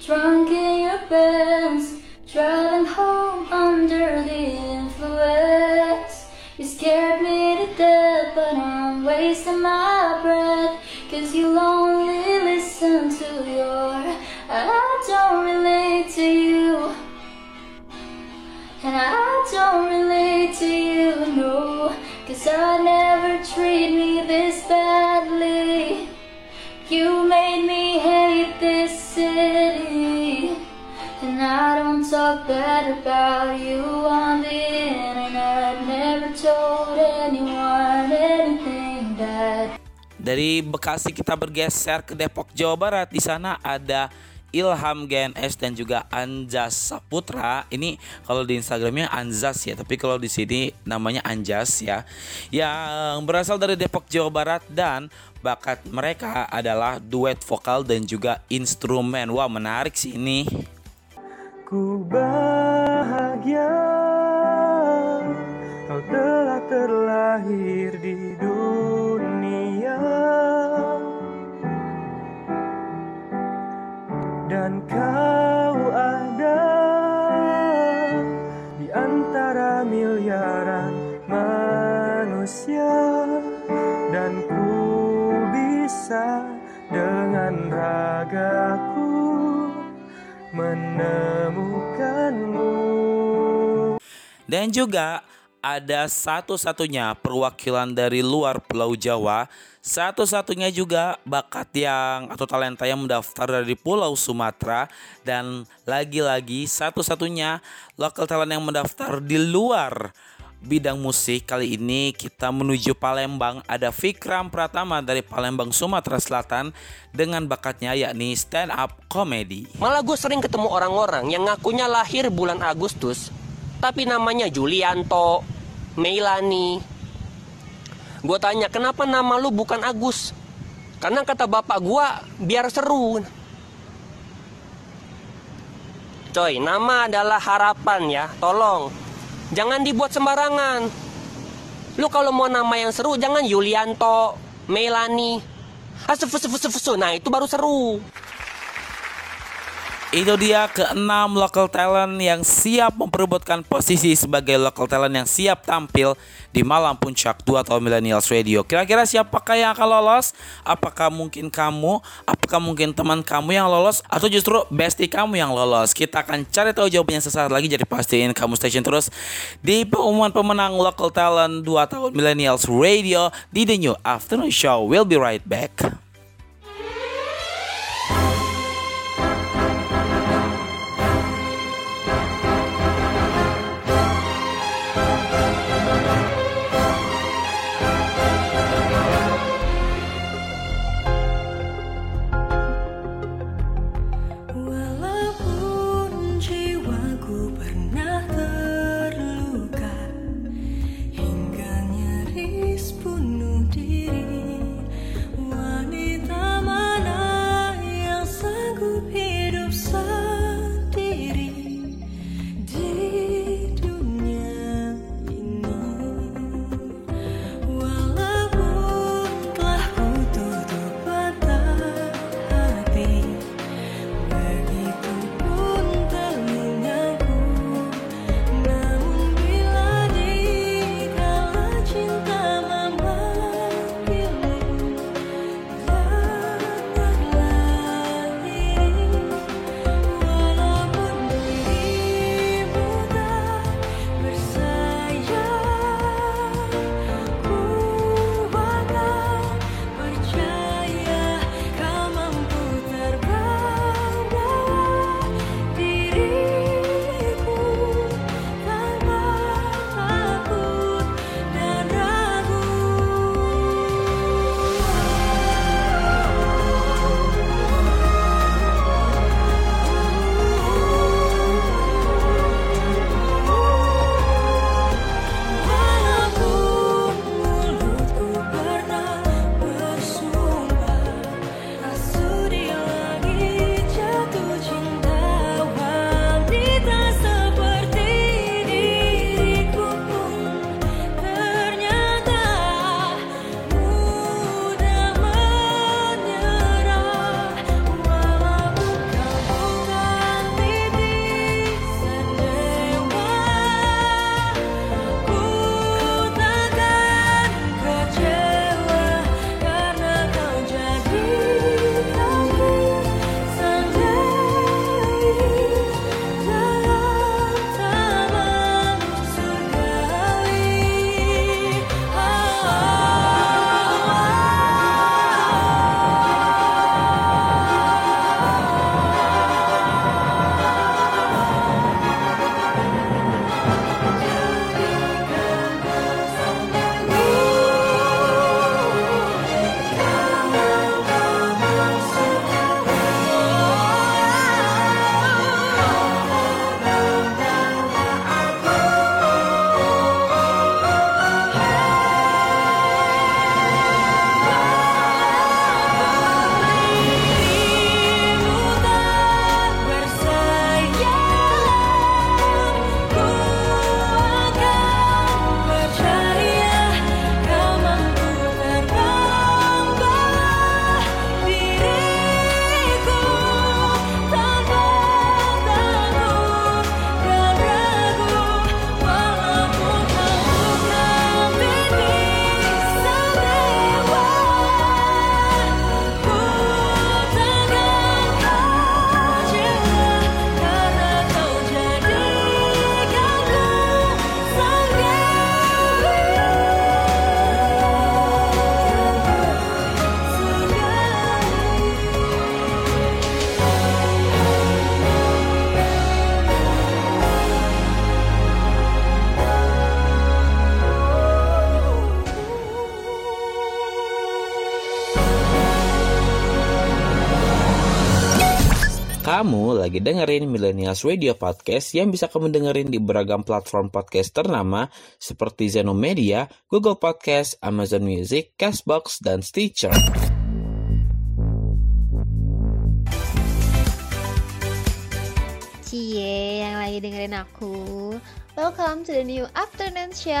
drunk in your pants, driving home under the influence. You scared me to death, but I'm wasting my breath, 'cause you only listen to your, I don't relate to you. And I don't relate to you, no, 'cause I never treat me this badly. You made me hate this city, and I don't talk bad about you on the internet. Never told anyone anything that. Dari Bekasi kita bergeser ke Depok, Jawa Barat. Di sana ada Ilham GNS dan juga Anjas Saputra. Ini kalau di Instagramnya Anjas ya, tapi kalau di sini namanya Anjas ya, yang berasal dari Depok, Jawa Barat, dan bakat mereka adalah duet vokal dan juga instrumen. Wah, menarik sih ini. Ku bahagia kau telah terlahir di dunia, dan kau ada di antara miliaran manusia, dan ku bisa dengan ragaku menemukanmu. Dan juga ada satu-satunya perwakilan dari luar Pulau Jawa, satu-satunya juga bakat yang atau talenta yang mendaftar dari Pulau Sumatera, dan lagi-lagi satu-satunya local talent yang mendaftar di luar bidang musik. Kali ini kita menuju Palembang, ada Fikram Pratama dari Palembang, Sumatera Selatan dengan bakatnya yakni stand up comedy. Malah gue sering ketemu orang-orang yang ngakunya lahir bulan Agustus tapi namanya Julianto, Meilani. Gue tanya, kenapa nama lu bukan Agus? Karena kata bapak gue, biar seru. Coy, nama adalah harapan ya, tolong jangan dibuat sembarangan. Lu kalau mau nama yang seru, jangan Yulianto, Meilani. Nah itu baru seru. Itu dia ke-6 local talent yang siap memperebutkan posisi sebagai local talent yang siap tampil di Malam Puncak 2 tahun Millennials Radio. Kira-kira siapakah yang akan lolos? Apakah mungkin kamu? Apakah mungkin teman kamu yang lolos? Atau justru bestie kamu yang lolos? Kita akan cari tahu jawabannya sesaat lagi, jadi pastiin kamu station terus di pengumuman pemenang local talent 2 tahun Millennials Radio di The New Afternoon Show. We'll be right back. Penuh diri wanita. Kamu lagi dengerin Millennials Radio Podcast yang bisa kamu dengerin di beragam platform podcast ternama seperti Zeno Media, Google Podcast, Amazon Music, Castbox, dan Stitcher. Cie yang lagi dengerin aku, welcome to the new afternoon show.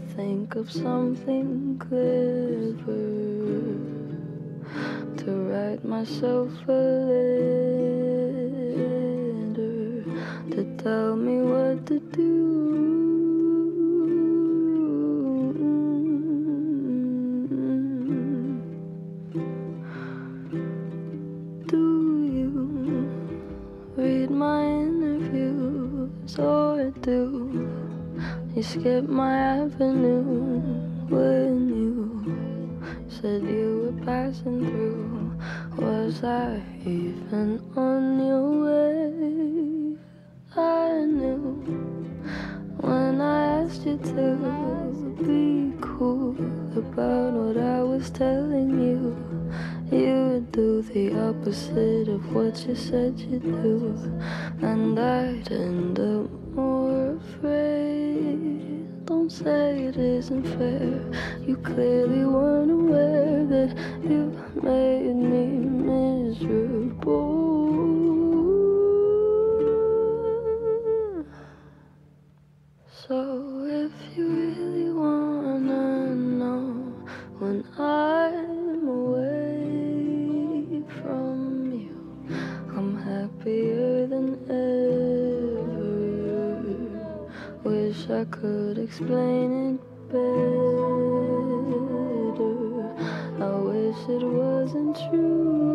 think of something clever, to write myself a letter, to tell me what to do. Do you read my interviews, or do you skip my avenue when you said you were passing through? Was I even on your way? I knew when I asked you to be cool about what I was telling you, you'd do the opposite of what you said you'd do, and I'd end up more afraid. Don't say it isn't fair. You clearly weren't aware that you made me miserable. So if you really wanna know, when I'm away from you, I'm happier than ever. Wish I could explain it better. I wish it wasn't true.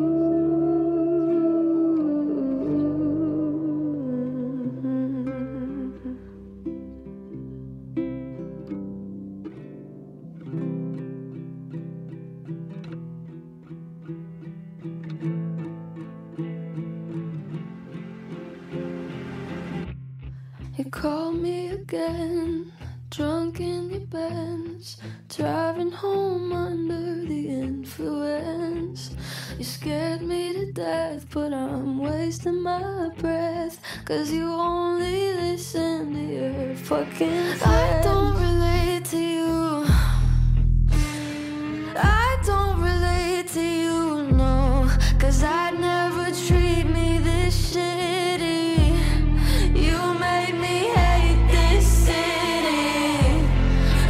You called me again, drunk in your Benz, driving home under the influence. You scared me to death, but I'm wasting my breath, 'cause you only listen to your fucking friends. I don't relate to you, I don't relate to you, no, 'cause I'd never treat me this shitty. You made me hate this city,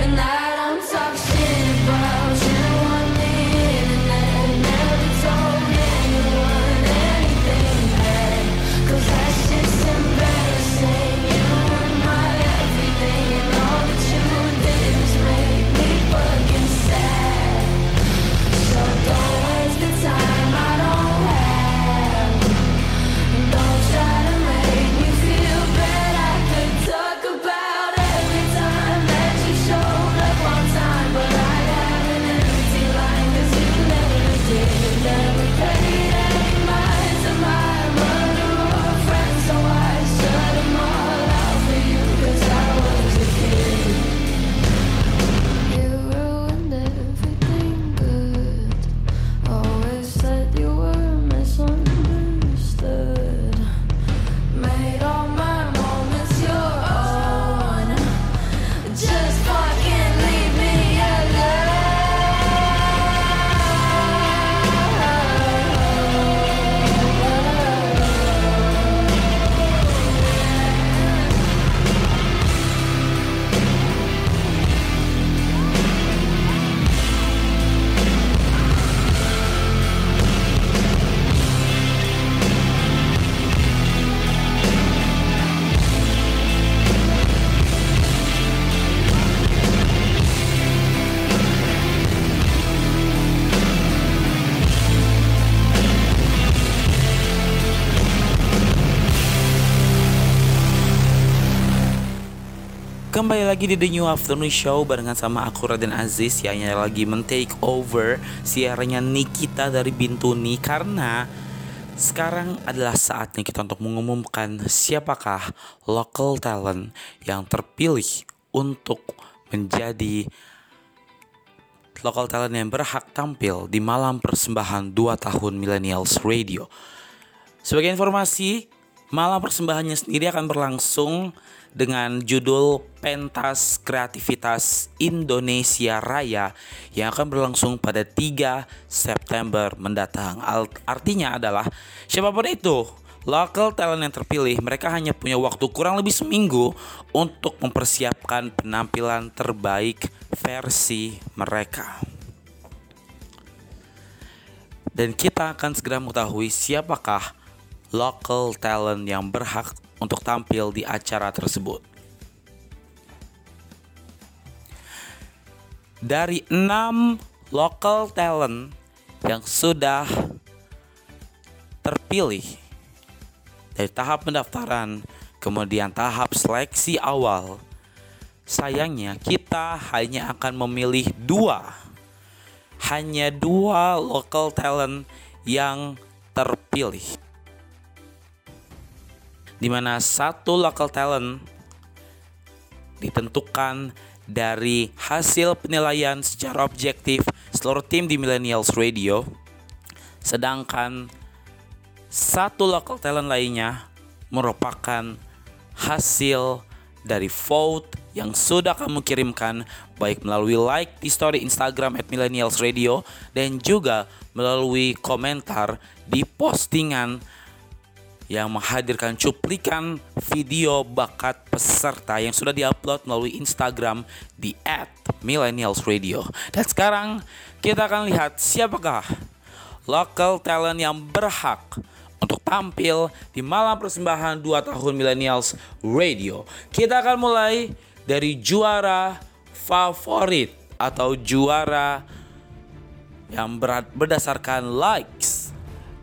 and I don't talk shit about you on the internet. Never told anyone anything bad, 'cause that shit's embarrassing. You were my everything, and all that you did lagi di The New Afternoon Show barengan sama aku Raden Aziz yang lagi men-take over siarannya Nikita dari Bintuni, karena sekarang adalah saatnya kita untuk mengumumkan siapakah local talent yang terpilih untuk menjadi local talent yang berhak tampil di malam persembahan 2 tahun Millennials Radio. Sebagai informasi, malam persembahannya sendiri akan berlangsung dengan judul Pentas Kreativitas Indonesia Raya yang akan berlangsung pada 3 September mendatang. Artinya adalah siapapun itu, local talent yang terpilih, mereka hanya punya waktu kurang lebih seminggu untuk mempersiapkan penampilan terbaik versi mereka. Dan kita akan segera mengetahui siapakah local talent yang berhak untuk tampil di acara tersebut. Dari 6 local talent yang sudah terpilih dari tahap pendaftaran kemudian tahap seleksi awal, sayangnya kita hanya akan memilih 2. Hanya 2 local talent yang terpilih, di mana 1 local talent ditentukan dari hasil penilaian secara objektif seluruh tim di Millennials Radio, sedangkan 1 local talent lainnya merupakan hasil dari vote yang sudah kamu kirimkan baik melalui like di story Instagram @millennialsradio dan juga melalui komentar di postingan yang menghadirkan cuplikan video bakat peserta yang sudah diupload melalui Instagram di @millennialsradio. Dan sekarang kita akan lihat siapakah local talent yang berhak untuk tampil di malam persembahan 2 tahun Millennials Radio. Kita akan mulai dari juara favorit atau juara yang berdasarkan likes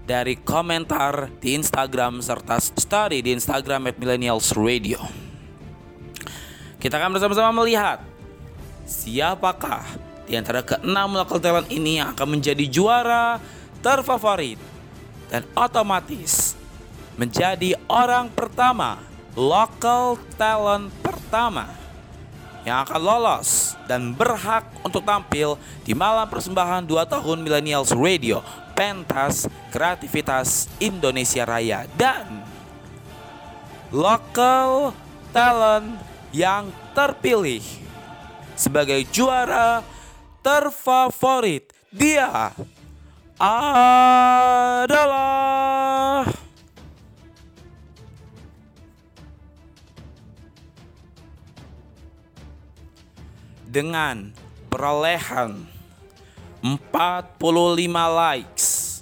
dari komentar di Instagram serta story di Instagram @millennialsradio. Kita akan bersama-sama melihat siapakah di antara ke-6 local talent ini yang akan menjadi juara terfavorit dan otomatis menjadi orang pertama, local talent pertama yang akan lolos dan berhak untuk tampil di malam persembahan 2 tahun Millennials Radio Pentas Kreativitas Indonesia Raya. Dan local talent yang terpilih sebagai juara terfavorit, dia adalah dengan perolehan 45 likes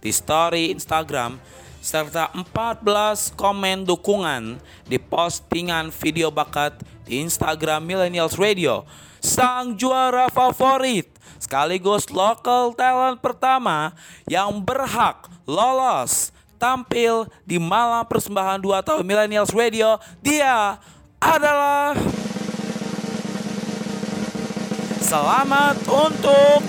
di story Instagram serta 14 komen dukungan di postingan video bakat di Instagram Millennials Radio, sang juara favorit sekaligus local talent pertama yang berhak lolos tampil di malam persembahan 2 tahun Millennials Radio, dia adalah... Selamat untuk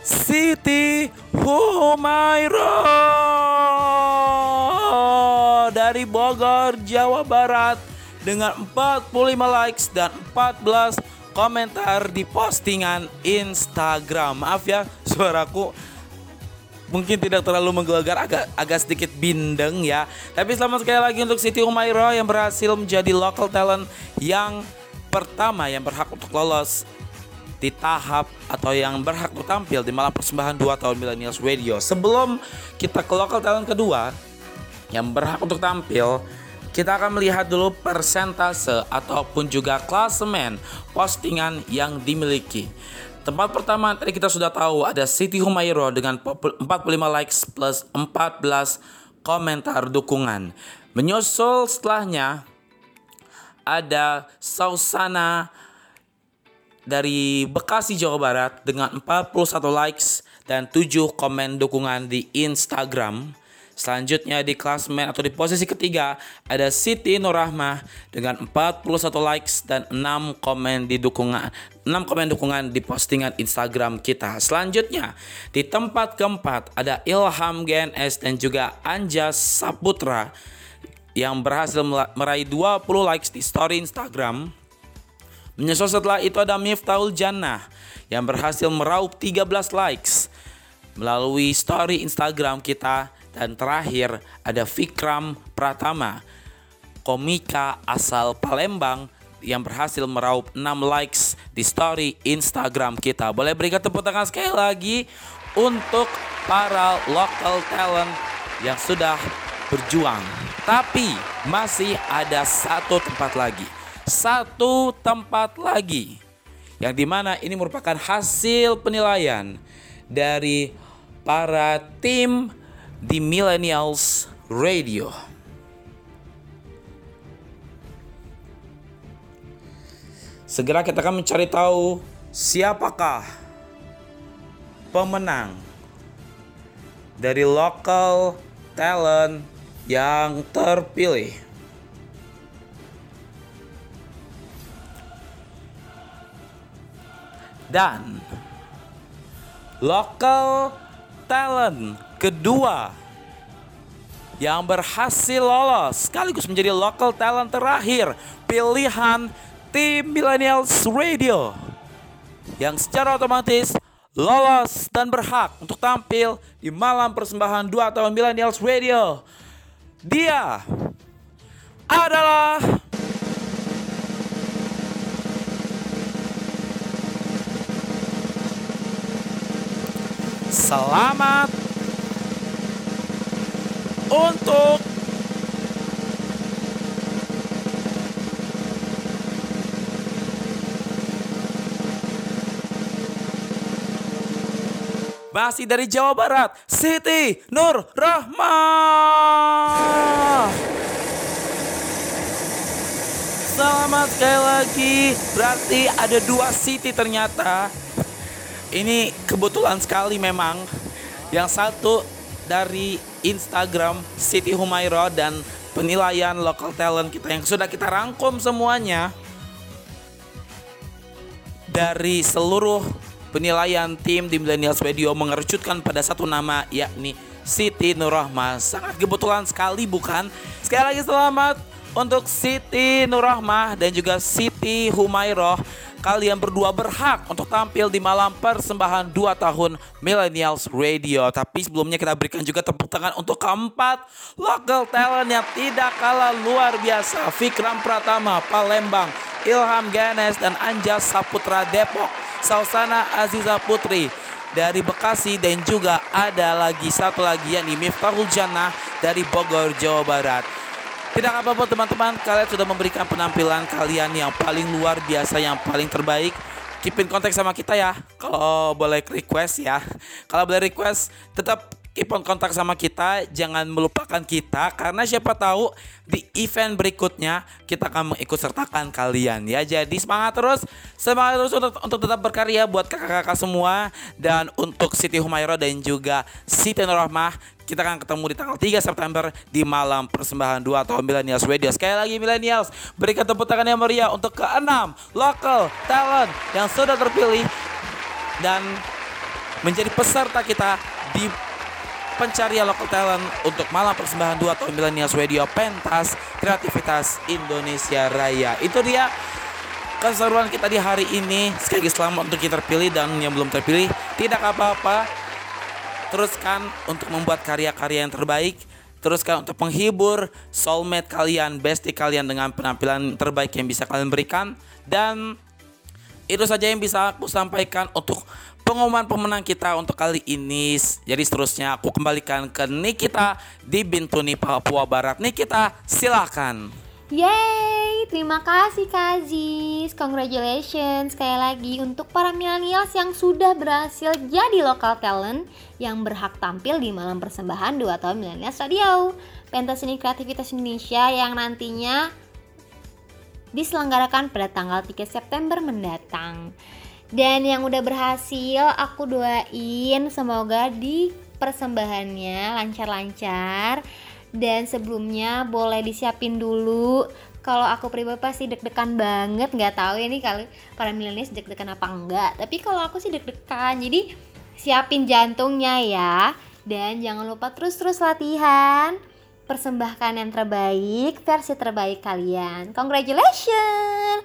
Siti Humairoh dari Bogor, Jawa Barat dengan 45 likes dan 14 komentar di postingan Instagram. Maaf ya, suaraku mungkin tidak terlalu menggelegar, agak sedikit bindeng ya. Tapi selamat sekali lagi untuk Siti Humairoh yang berhasil menjadi local talent yang pertama yang berhak untuk lolos di tahap atau yang berhak untuk tampil di malam persembahan 2 tahun Millennials Radio. Sebelum kita ke local talent kedua yang berhak untuk tampil, kita akan melihat dulu persentase ataupun juga klasemen postingan yang dimiliki. Tempat pertama tadi kita sudah tahu ada Siti Humairoh dengan 45 likes plus 14 komentar dukungan. Menyusul setelahnya ada Sausana dari Bekasi, Jawa Barat dengan 41 likes dan 7 komen dukungan di Instagram. Selanjutnya di klasemen atau di posisi ketiga ada Siti Nurrahmah dengan 41 likes dan 6 komen dukungan di postingan Instagram kita. Selanjutnya di tempat keempat ada Ilham GNS dan juga Anjas Saputra yang berhasil meraih 20 likes di story Instagram. Menyusul setelah itu ada Miftahul Jannah yang berhasil meraup 13 likes melalui story Instagram kita. Dan terakhir ada Fikram Pratama, komika asal Palembang yang berhasil meraup 6 likes di story Instagram kita. Boleh berikan tepuk tangan sekali lagi untuk para local talent yang sudah berjuang. Tapi masih ada satu tempat lagi yang dimana ini merupakan hasil penilaian dari para tim di Millennials Radio. Segera kita akan mencari tahu siapakah pemenang dari local talent yang terpilih. Dan local talent kedua yang berhasil lolos sekaligus menjadi local talent terakhir pilihan tim Millennials Radio yang secara otomatis lolos dan berhak untuk tampil di malam persembahan 2 tahun Millennials Radio. Dia adalah selamat untuk masih dari Jawa Barat, Siti Nurrahmah. Selamat sekali lagi. Berarti ada 2 Siti ternyata. Ini kebetulan sekali memang. Yang satu dari Instagram Siti Humairoh dan penilaian local talent kita yang sudah kita rangkum semuanya dari seluruh penilaian tim di Millennials Radio mengerucutkan pada satu nama, yakni Siti Nurrahmah. Sangat kebetulan sekali bukan? Sekali lagi selamat untuk Siti Nurrahmah dan juga Siti Humairoh. Kalian berdua berhak untuk tampil di malam persembahan 2 tahun Millennials Radio. Tapi sebelumnya kita berikan juga tepuk tangan untuk keempat local talent yang tidak kalah luar biasa. Fikram Pratama, Palembang. Ilham GNS dan Anjas Saputra, Depok. Sausana Aziza Putri dari Bekasi. Dan juga ada lagi satu lagi yang di Miftahul Jannah dari Bogor, Jawa Barat. Tidak apa-apa teman-teman, kalian sudah memberikan penampilan kalian yang paling luar biasa, yang paling terbaik. Keep in contact sama kita ya, kalau boleh request ya. Kalau boleh request, tetap keep on kontak sama kita, jangan melupakan kita. Karena siapa tahu di event berikutnya kita akan mengikut sertakan kalian ya. Jadi semangat terus untuk tetap berkarya buat kakak-kakak semua. Dan untuk Siti Humairoh dan juga Siti Nurrahmah, kita akan ketemu di tanggal 3 September di malam persembahan 2 tahun Millennials Radio. Sekali lagi Millennials, berikan tepuk tangan yang meriah untuk ke-6 local talent yang sudah terpilih dan menjadi peserta kita di pencarian local talent untuk malam persembahan 2 tahun Millennials Radio Pentas Kreativitas Indonesia Raya. Itu dia keseruan kita di hari ini. Sekali lagi selamat untuk kita terpilih dan yang belum terpilih, tidak apa-apa. Teruskan untuk membuat karya-karya yang terbaik. Teruskan untuk menghibur soulmate kalian, bestie kalian dengan penampilan terbaik yang bisa kalian berikan. Dan itu saja yang bisa aku sampaikan untuk pengumuman pemenang kita untuk kali ini. Jadi seterusnya aku kembalikan ke Nikita di Bintuni, Papua Barat. Nikita, silakan. Yeay, terima kasih Kak Aziz. Congratulations sekali lagi untuk para millennials yang sudah berhasil jadi local talent yang berhak tampil di malam persembahan 2 tahun Millennials Radio Pentas Seni Kreativitas Indonesia yang nantinya diselenggarakan pada tanggal 3 September mendatang. Dan yang udah berhasil, aku doain semoga di persembahannya lancar-lancar. Dan sebelumnya boleh disiapin dulu. Kalau aku pribadi pasti deg-degan banget, nggak tahu ya nih kali para milenials deg-degan apa enggak. Tapi kalau aku sih deg-degan, jadi siapin jantungnya ya. Dan jangan lupa terus-terus latihan, persembahkan yang terbaik, versi terbaik kalian. Congratulations!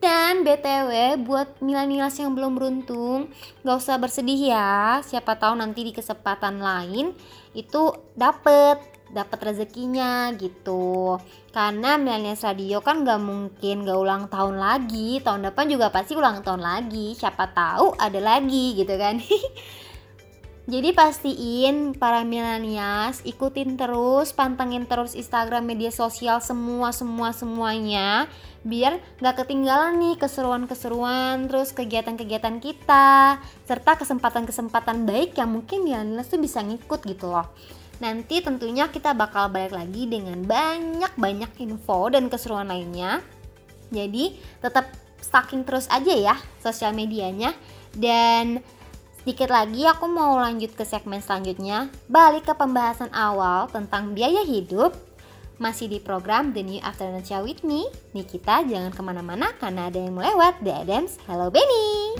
Dan BTW buat milenials yang belum beruntung, gak usah bersedih ya. Siapa tahu nanti di kesempatan lain itu dapat rezekinya gitu. Karena Millennials Radio kan gak mungkin gak ulang tahun lagi. Tahun depan juga pasti ulang tahun lagi. Siapa tahu ada lagi gitu kan. Jadi pastiin para milenials ikutin terus, pantengin terus Instagram, media sosial, semuanya biar gak ketinggalan nih keseruan-keseruan, terus kegiatan-kegiatan kita, serta kesempatan-kesempatan baik yang mungkin milenials tuh bisa ngikut gitu loh. Nanti tentunya kita bakal balik lagi dengan banyak-banyak info dan keseruan lainnya. Jadi tetap stalking terus aja ya sosial medianya. Dan sedikit lagi aku mau lanjut ke segmen selanjutnya, balik ke pembahasan awal tentang biaya hidup. Masih di program The New Afternoon Show with me, Nikita. Jangan kemana-mana karena ada yang melewat. The Adams, hello Benny.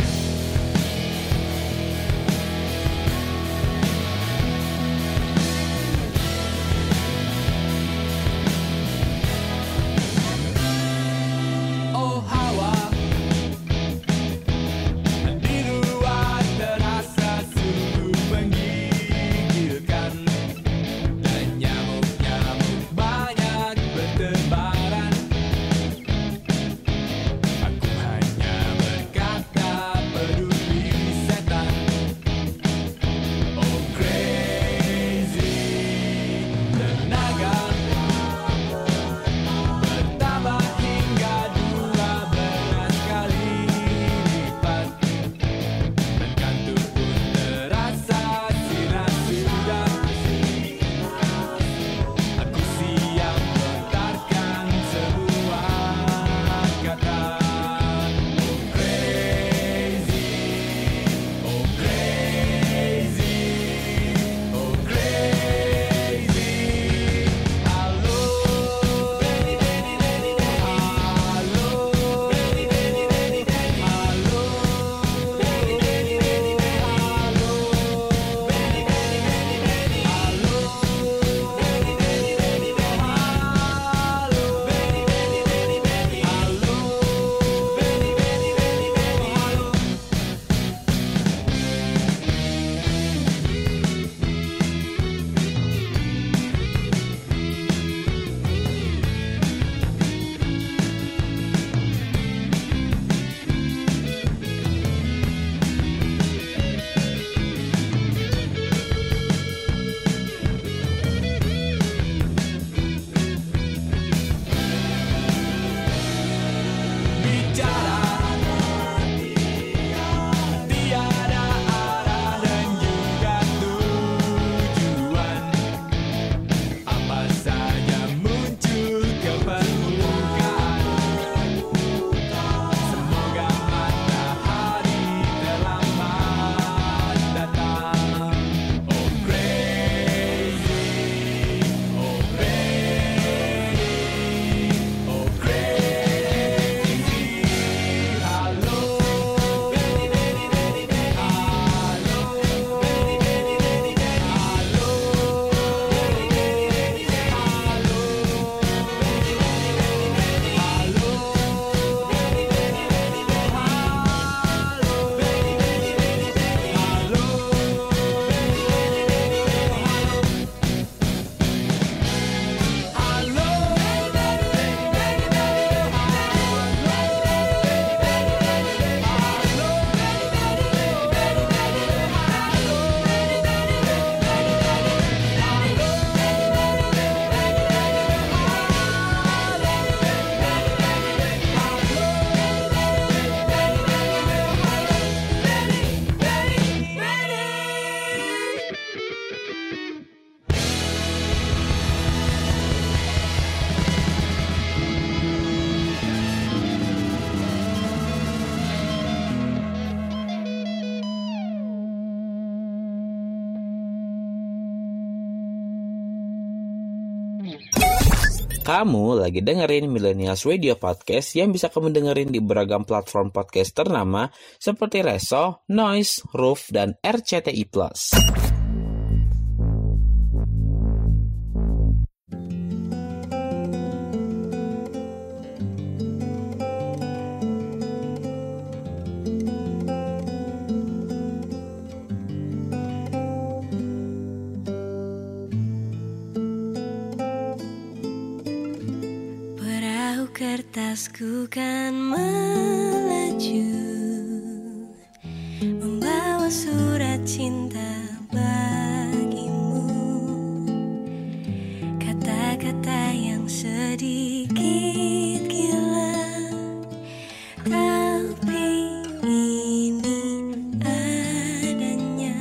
Kamu lagi dengerin Millennials Radio Podcast yang bisa kamu dengerin di beragam platform podcast ternama seperti Reso, Noise, Roof, dan RCTI+. Kertasku kan melaju, membawa surat cinta bagimu, kata-kata yang sedikit gila, tapi ini adanya.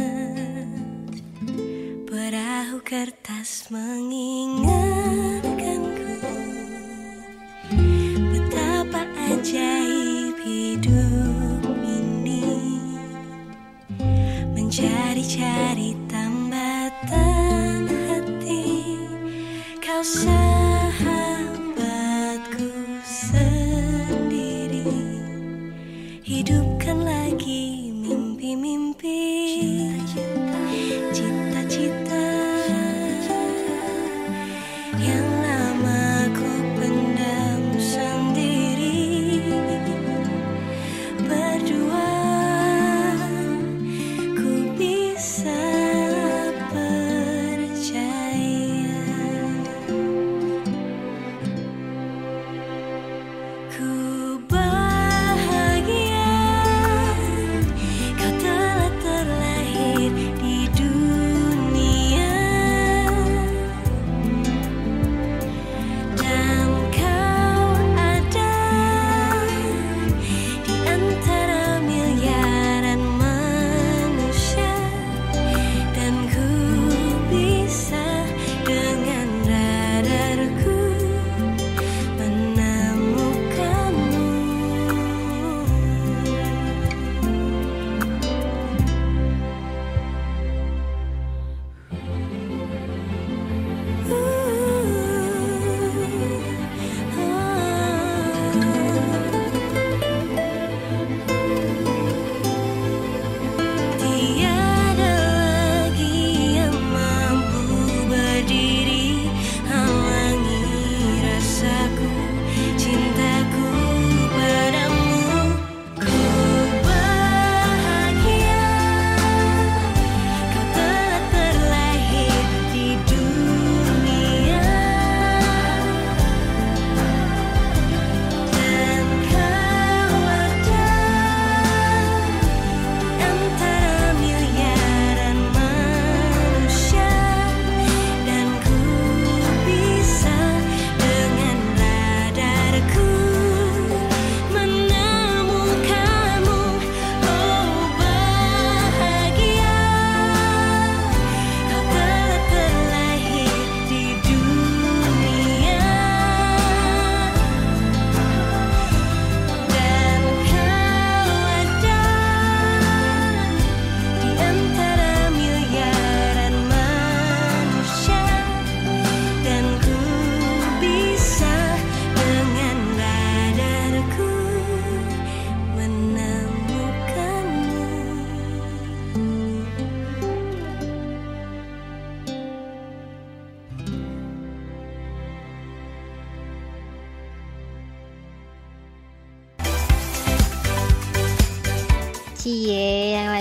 Perahu kertas mengingat ajaib hidup ini, mencari-cari tambatan hati. Kau sahabatku sendiri, hidupkan lagi mimpi-mimpi, cita-cita yang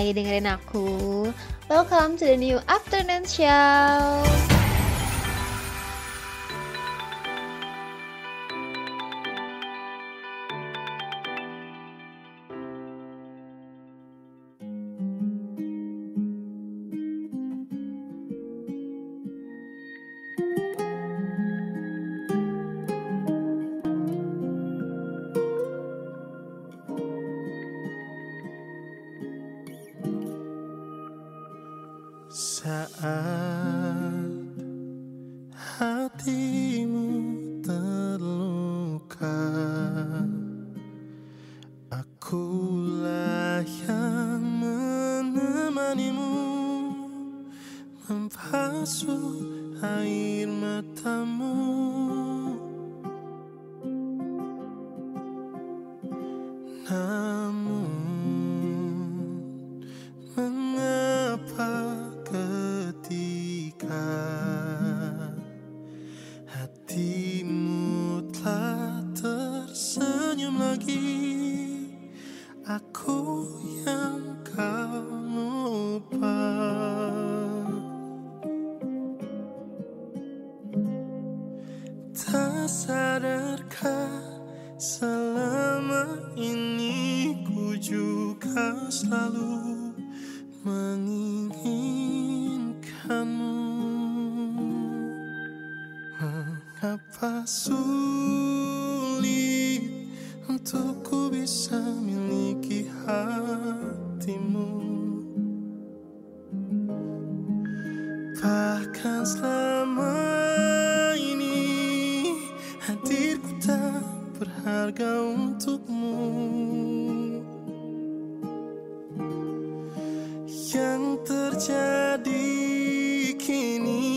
dengerin aku. Welcome to the new afternoon show. Saat hatimu terluka, akulah yang menemanimu, membasuh air matamu, Namun mengapa ketika hatimu telah tersenyum lagi, aku yang kau lupa. Tak sadarkah selama ini ku juga selalu menginginkanmu. Mengapa sulit untuk ku bisa miliki hatimu? Bahkan selama ini hadirku tak berharga untukmu. Yang terjadi kini,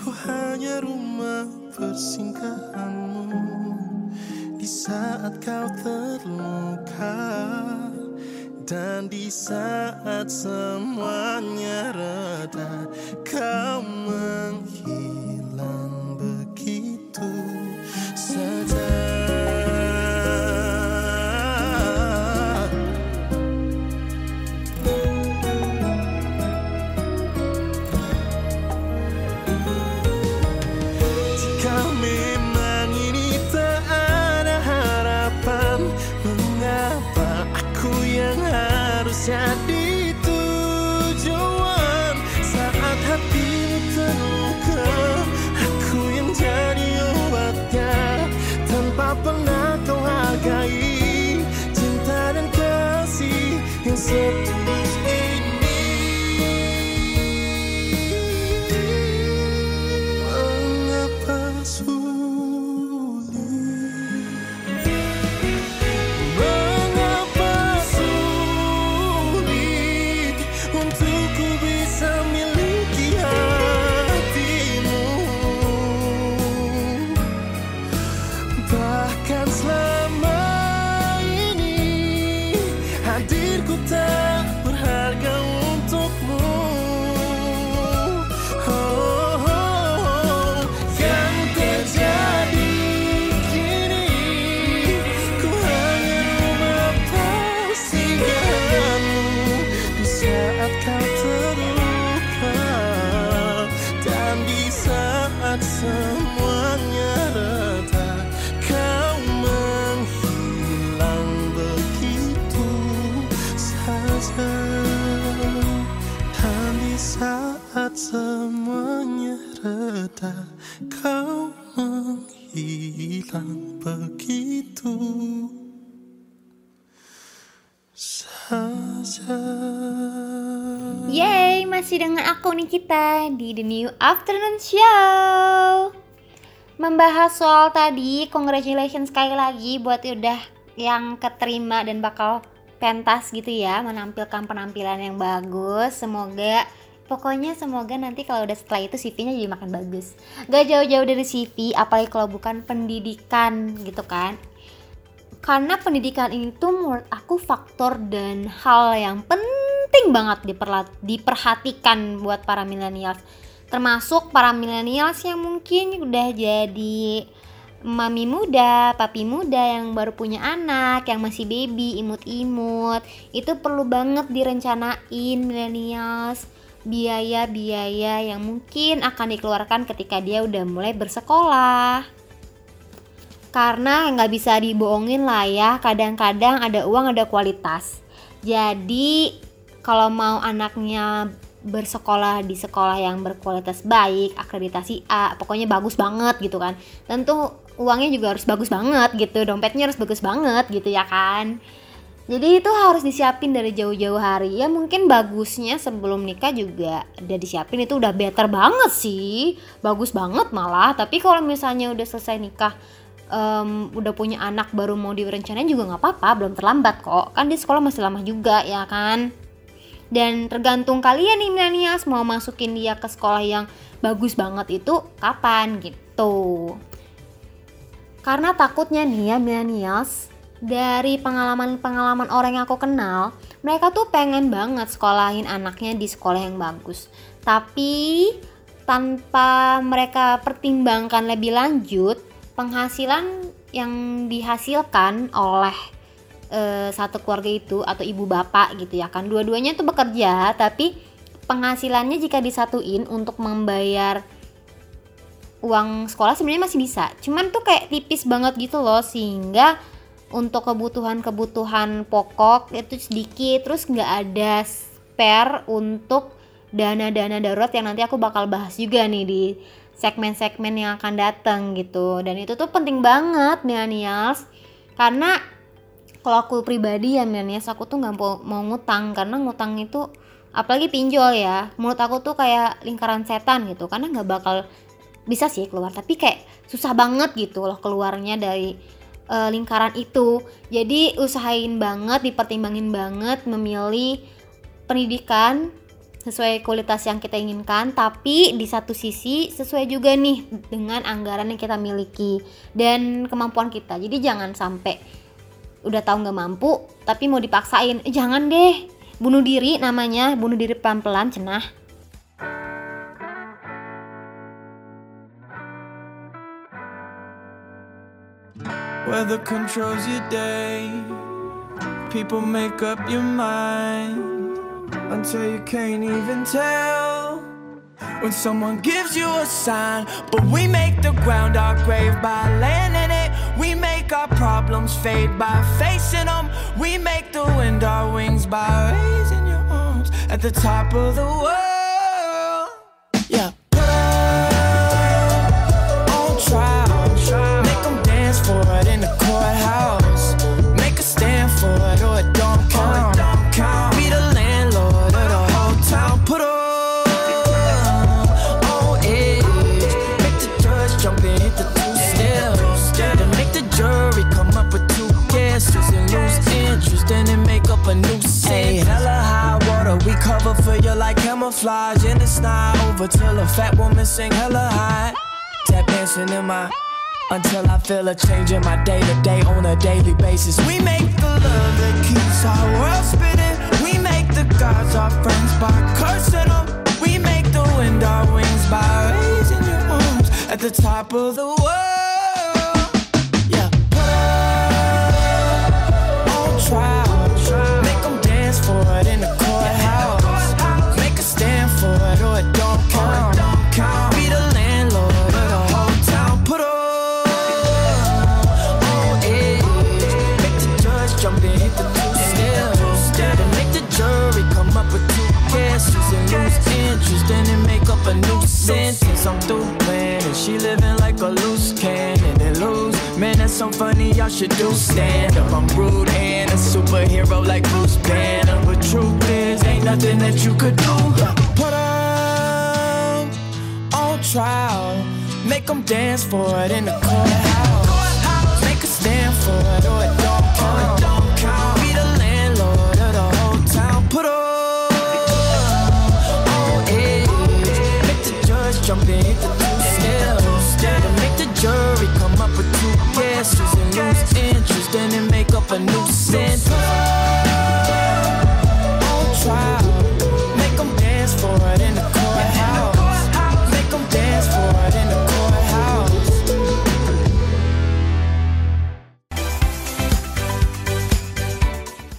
ku hanya rumah persinggahanmu. Di saat kau terluka dan di saat semuanya reda, kau menghilang begitu saja. Jadi tujuan saat hatimu terluka, aku yang jadi obatnya tanpa pernah kau hargai cinta dan kasih yang setulus ini. Mengapa semuanya reda, kau menghilang begitu saja. Yeay, masih dengan aku Nikita di The New Afternoon Show. Membahas soal tadi, congratulations sekali lagi buat udah yang keterima dan bakal pentas gitu ya, menampilkan penampilan yang bagus. Pokoknya semoga nanti kalau udah setelah itu CV-nya jadi makin bagus. Gak jauh-jauh dari CV, apalagi kalau bukan pendidikan gitu kan. Karena pendidikan ini tuh menurut aku faktor dan hal yang penting banget diperhatikan buat para millennials. Termasuk para millennials yang mungkin udah jadi mami muda, papi muda yang baru punya anak, yang masih baby, imut-imut. Itu perlu banget direncanain millennials. Biaya-biaya yang mungkin akan dikeluarkan ketika dia udah mulai bersekolah. Karena gak bisa dibohongin lah ya, kadang-kadang ada uang ada kualitas. Jadi kalau mau anaknya bersekolah di sekolah yang berkualitas baik, akreditasi A, pokoknya bagus banget gitu kan, tentu uangnya juga harus bagus banget gitu, dompetnya harus bagus banget gitu ya kan. Jadi itu harus disiapin dari jauh-jauh hari. Ya mungkin bagusnya sebelum nikah juga udah disiapin, itu udah better banget sih, bagus banget malah. Tapi kalau misalnya udah selesai nikah, udah punya anak baru mau direncanain juga gak apa-apa, belum terlambat kok. Kan di sekolah masih lama juga ya kan. Dan tergantung kalian nih milenials mau masukin dia ke sekolah yang bagus banget itu kapan gitu. Karena takutnya nih ya milenials dari pengalaman-pengalaman orang yang aku kenal, mereka tuh pengen banget sekolahin anaknya di sekolah yang bagus. Tapi tanpa mereka pertimbangkan lebih lanjut, penghasilan yang dihasilkan oleh satu keluarga itu atau ibu bapak gitu ya kan, dua-duanya tuh bekerja, tapi penghasilannya jika disatuin untuk membayar uang sekolah sebenarnya masih bisa, cuman tuh kayak tipis banget gitu loh, sehingga untuk kebutuhan-kebutuhan pokok itu sedikit, terus nggak ada spare untuk dana-dana darurat yang nanti aku bakal bahas juga nih di segmen-segmen yang akan datang gitu. Dan itu tuh penting banget millennials, karena kalau aku pribadi ya millennials, aku tuh nggak mau ngutang, karena ngutang itu apalagi pinjol ya, menurut aku tuh kayak lingkaran setan gitu, karena nggak bakal bisa sih keluar, tapi kayak susah banget gitu loh keluarnya dari lingkaran itu. Jadi usahain banget, dipertimbangin banget memilih pendidikan sesuai kualitas yang kita inginkan, tapi di satu sisi sesuai juga nih dengan anggaran yang kita miliki dan kemampuan kita. Jadi jangan sampai udah tahu nggak mampu tapi mau dipaksain, jangan deh, bunuh diri namanya, bunuh diri pelan-pelan, cenah. Weather controls your day, people make up your mind, until you can't even tell when someone gives you a sign. But we make the ground our grave by landing it. We make our problems fade by facing them. We make the wind our wings by raising your arms at the top of the world. Yeah, girl on trial, make them dance for it in the courthouse. Make a stand for it or it don't count. Then they make up a new scene. Hell or high water, we cover for you like camouflage. And it's not over till a fat woman sing hella high. Tap dancing in my until I feel a change in my day to day on a daily basis. We make the love that keeps our world spinning. We make the gods our friends by cursing them. We make the wind our wings by raising your arms at the top of the world. Trial. Make them dance for it in the courthouse. Make a stand for it or it don't count. Be the landlord of the whole town. Put on it. Make the judge jump and hit the two steps. Then make the jury come up with two guesses and lose interest. Then they make up a new sentence. I'm through planning. She living like a loose cannon and lose. Man, that's so funny, y'all should do stand-up. I'm rude and a superhero like Bruce Banner. But truth is, ain't nothing that you could do. Put them on trial. Make them dance for it in the courthouse. Make a stand for it or it don't count. Be the landlord of the whole town. Put them on it. Make the judge jump and hit the two-step. Make the jury come up with two guesses and lose interest, and then make up a new sentence. On trial, make them dance for it in the courthouse. Make them dance for it in the courthouse.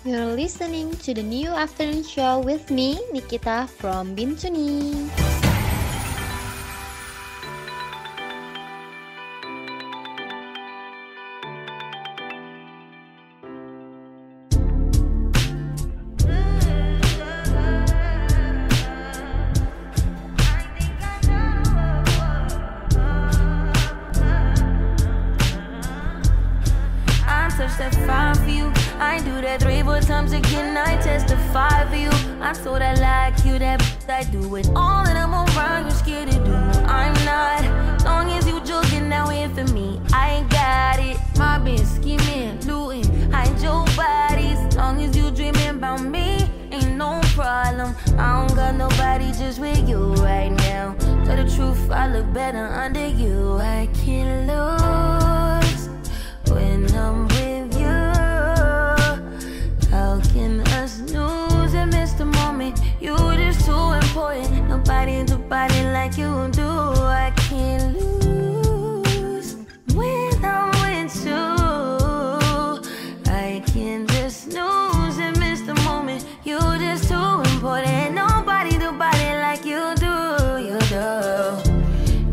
You're listening to the new afternoon show with me, Nikita from Bintuni. Under you, I can't lose when I'm with you. just snooze and miss the moment. You just too important. Nobody do body like you do, you do.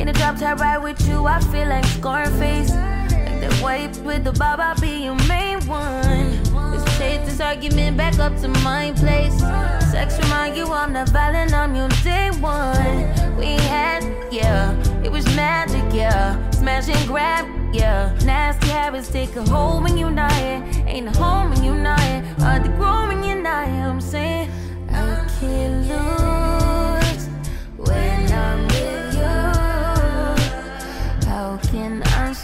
In the drop top ride with you, I feel like Scarface. Like that wipe with the bob, I'll be your main one. Let's take this argument back up to my place. Sex remind you I'm not violent, I'm your day one. We had, yeah, it was magic, yeah. Smash and grab, yeah. Nasty habits take a hold when you're not here. Ain't a home when you're not here. Hard to grow when you're not here, I'm saying. I can't lose when I'm with you. How can I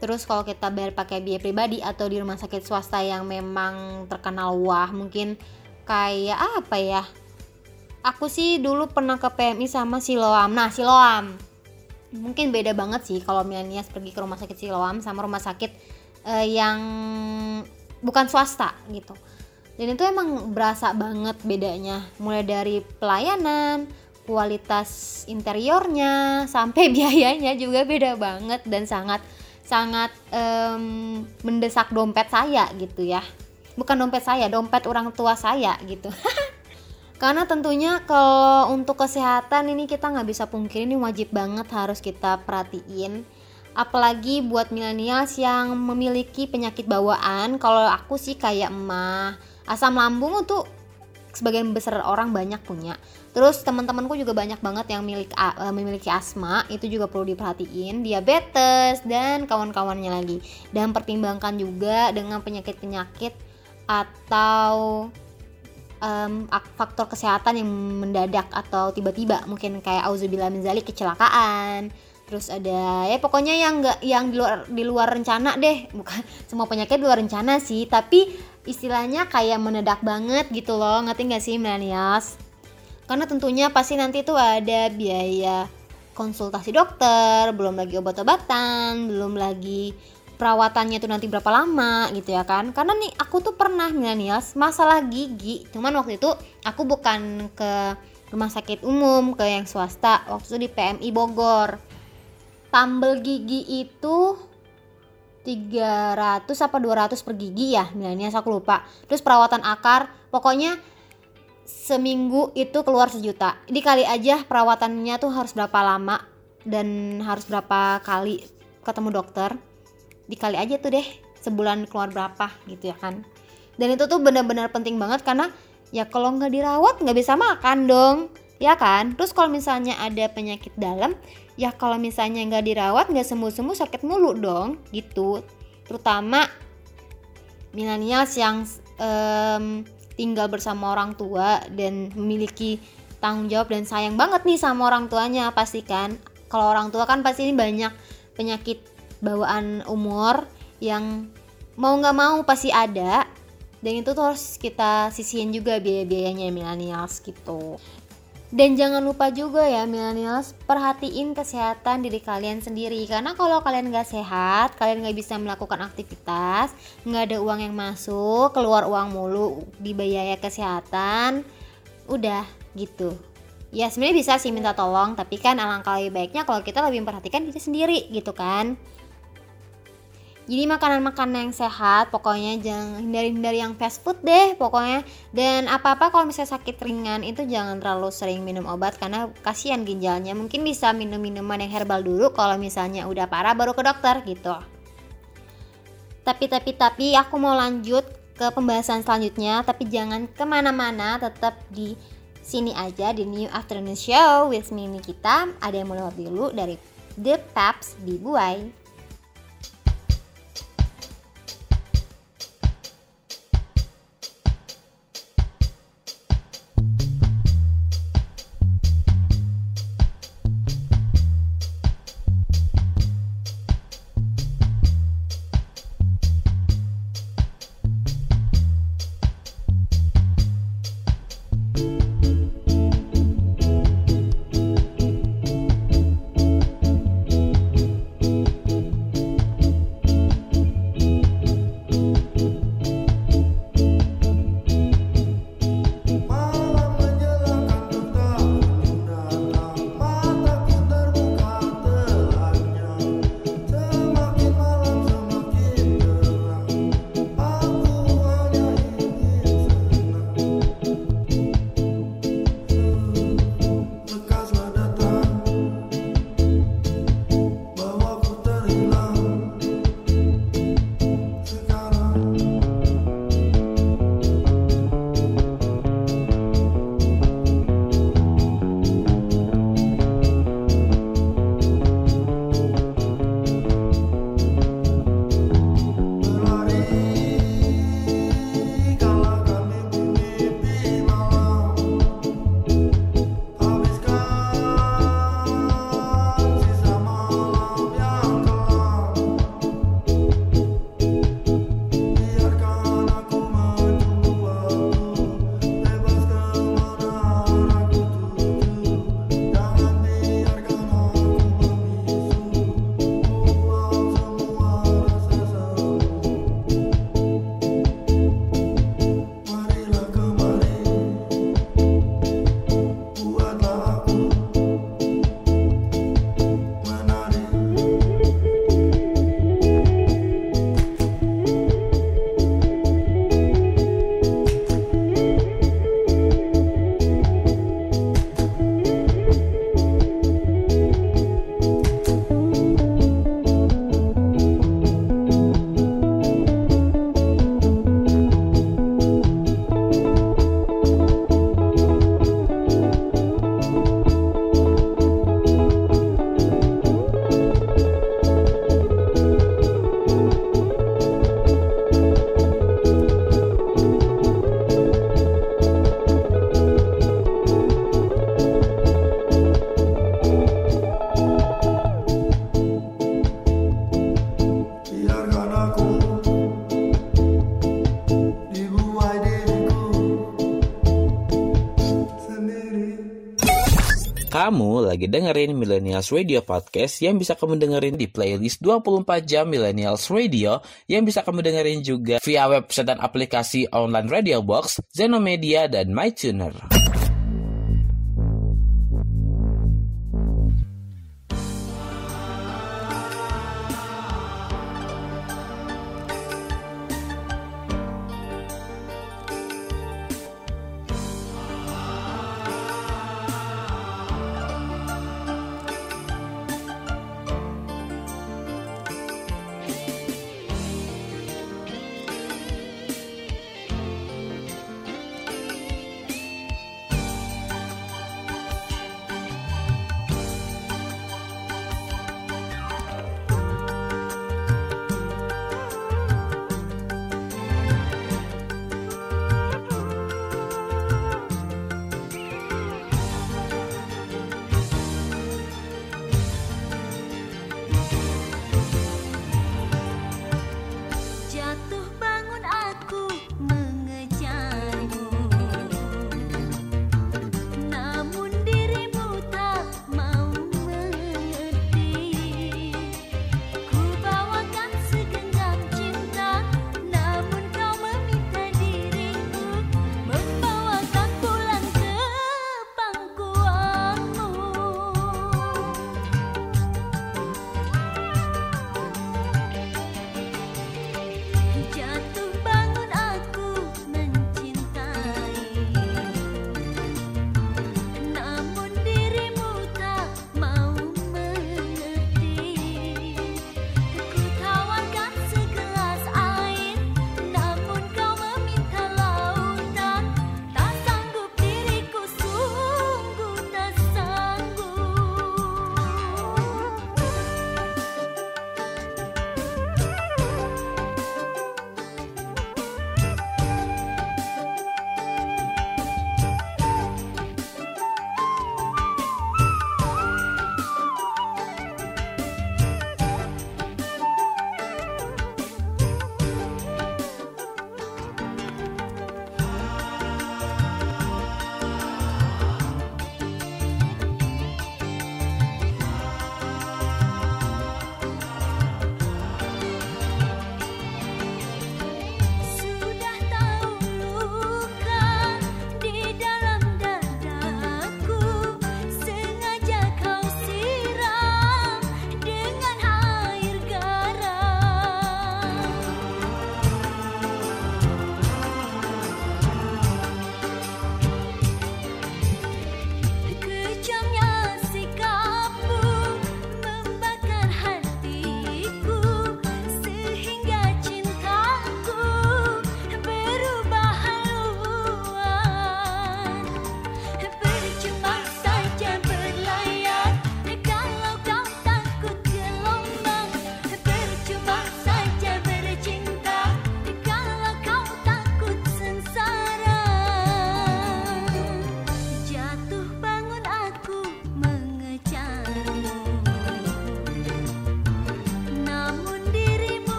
Terus kalau kita bayar pakai biaya pribadi atau di rumah sakit swasta yang memang terkenal wah mungkin kayak apa ya. Aku sih dulu pernah ke PMI sama Siloam. Nah Siloam mungkin beda banget sih kalau milenials pergi ke rumah sakit Siloam sama rumah sakit yang bukan swasta gitu. Dan itu emang berasa banget bedanya, mulai dari pelayanan, kualitas interiornya, sampai biayanya juga beda banget dan sangat mendesak dompet saya gitu ya. Bukan dompet saya, dompet orang tua saya gitu. Karena tentunya kalau untuk kesehatan ini kita nggak bisa pungkiri, ini wajib banget harus kita perhatiin. Apalagi buat milenials yang memiliki penyakit bawaan, kalau aku sih kayak mah asam lambung tuh sebagian besar orang banyak punya. Terus teman-temanku juga banyak banget yang memiliki asma, itu juga perlu diperhatiin, diabetes dan kawan-kawannya lagi. Dan pertimbangkan juga dengan penyakit-penyakit atau faktor kesehatan yang mendadak atau tiba-tiba, mungkin kayak auzubillah min dzalik, kecelakaan. Terus ada ya pokoknya yang di luar rencana deh. Bukan semua penyakit di luar rencana sih, tapi istilahnya kayak mendadak banget gitu loh. Ngerti enggak sih milenials? Karena tentunya pasti nanti tuh ada biaya konsultasi dokter, belum lagi obat-obatan, belum lagi perawatannya tuh nanti berapa lama gitu ya kan. Karena nih aku tuh pernah milenials masalah gigi. Cuman waktu itu aku bukan ke rumah sakit umum, ke yang swasta. Waktu itu di PMI Bogor. Tambel gigi itu 300 apa 200 per gigi ya milenials, aku lupa. Terus perawatan akar, pokoknya seminggu itu keluar 1 juta. Dikali aja perawatannya tuh harus berapa lama dan harus berapa kali ketemu dokter. Dikali aja tuh deh, sebulan keluar berapa gitu ya kan. Dan itu tuh benar-benar penting banget karena ya kalau nggak dirawat nggak bisa makan dong. Ya kan? Terus kalau misalnya ada penyakit dalam, ya kalau misalnya nggak dirawat nggak sembuh-sembuh sakit mulu dong gitu. Terutama milenials yang tinggal bersama orang tua dan memiliki tanggung jawab dan sayang banget nih sama orang tuanya pasti kan. Kalau orang tua kan pasti ini banyak penyakit bawaan umur yang mau nggak mau pasti ada, dan itu tuh harus kita sisihin juga biaya-biayanya millennials gitu. Dan jangan lupa juga ya millennials, perhatiin kesehatan diri kalian sendiri, karena kalau kalian nggak sehat, kalian nggak bisa melakukan aktivitas, nggak ada uang yang masuk, keluar uang mulu di biaya kesehatan, udah gitu. Ya sebenarnya bisa sih minta tolong, tapi kan alangkah lebih baiknya kalau kita lebih memperhatikan diri sendiri gitu kan. Jadi makanan-makanan yang sehat, pokoknya jangan hindari yang fast food deh pokoknya. Dan apa-apa kalau misalnya sakit ringan itu jangan terlalu sering minum obat karena kasihan ginjalnya. Mungkin bisa minum-minuman yang herbal dulu kalau misalnya udah parah baru ke dokter gitu. Tapi aku mau lanjut ke pembahasan selanjutnya, tapi jangan kemana-mana, tetap di sini aja di New Afternoon Show with Mimi Kita. Ada yang mau lewat dulu dari The Paps di Buai. Kamu lagi dengerin Millennials Radio Podcast yang bisa kamu dengerin di playlist 24 jam Millennials Radio, yang bisa kamu dengerin juga via website dan aplikasi online Radio Box, Zenomedia, dan MyTuner.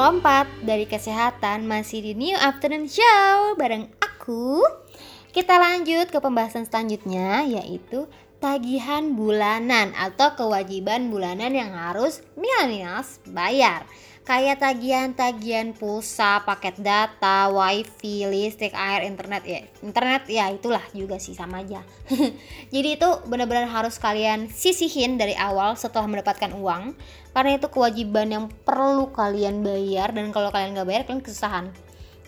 lompat dari kesehatan masih di New Afternoon Show bareng aku. Kita lanjut ke pembahasan selanjutnya, yaitu tagihan bulanan atau kewajiban bulanan yang harus millennials bayar. Kayak tagihan-tagian pulsa, paket data, wifi, listrik, air, internet ya itulah juga sih, sama aja. Jadi itu benar-benar harus kalian sisihin dari awal setelah mendapatkan uang, karena itu kewajiban yang perlu kalian bayar, dan kalau kalian nggak bayar kalian kesusahan.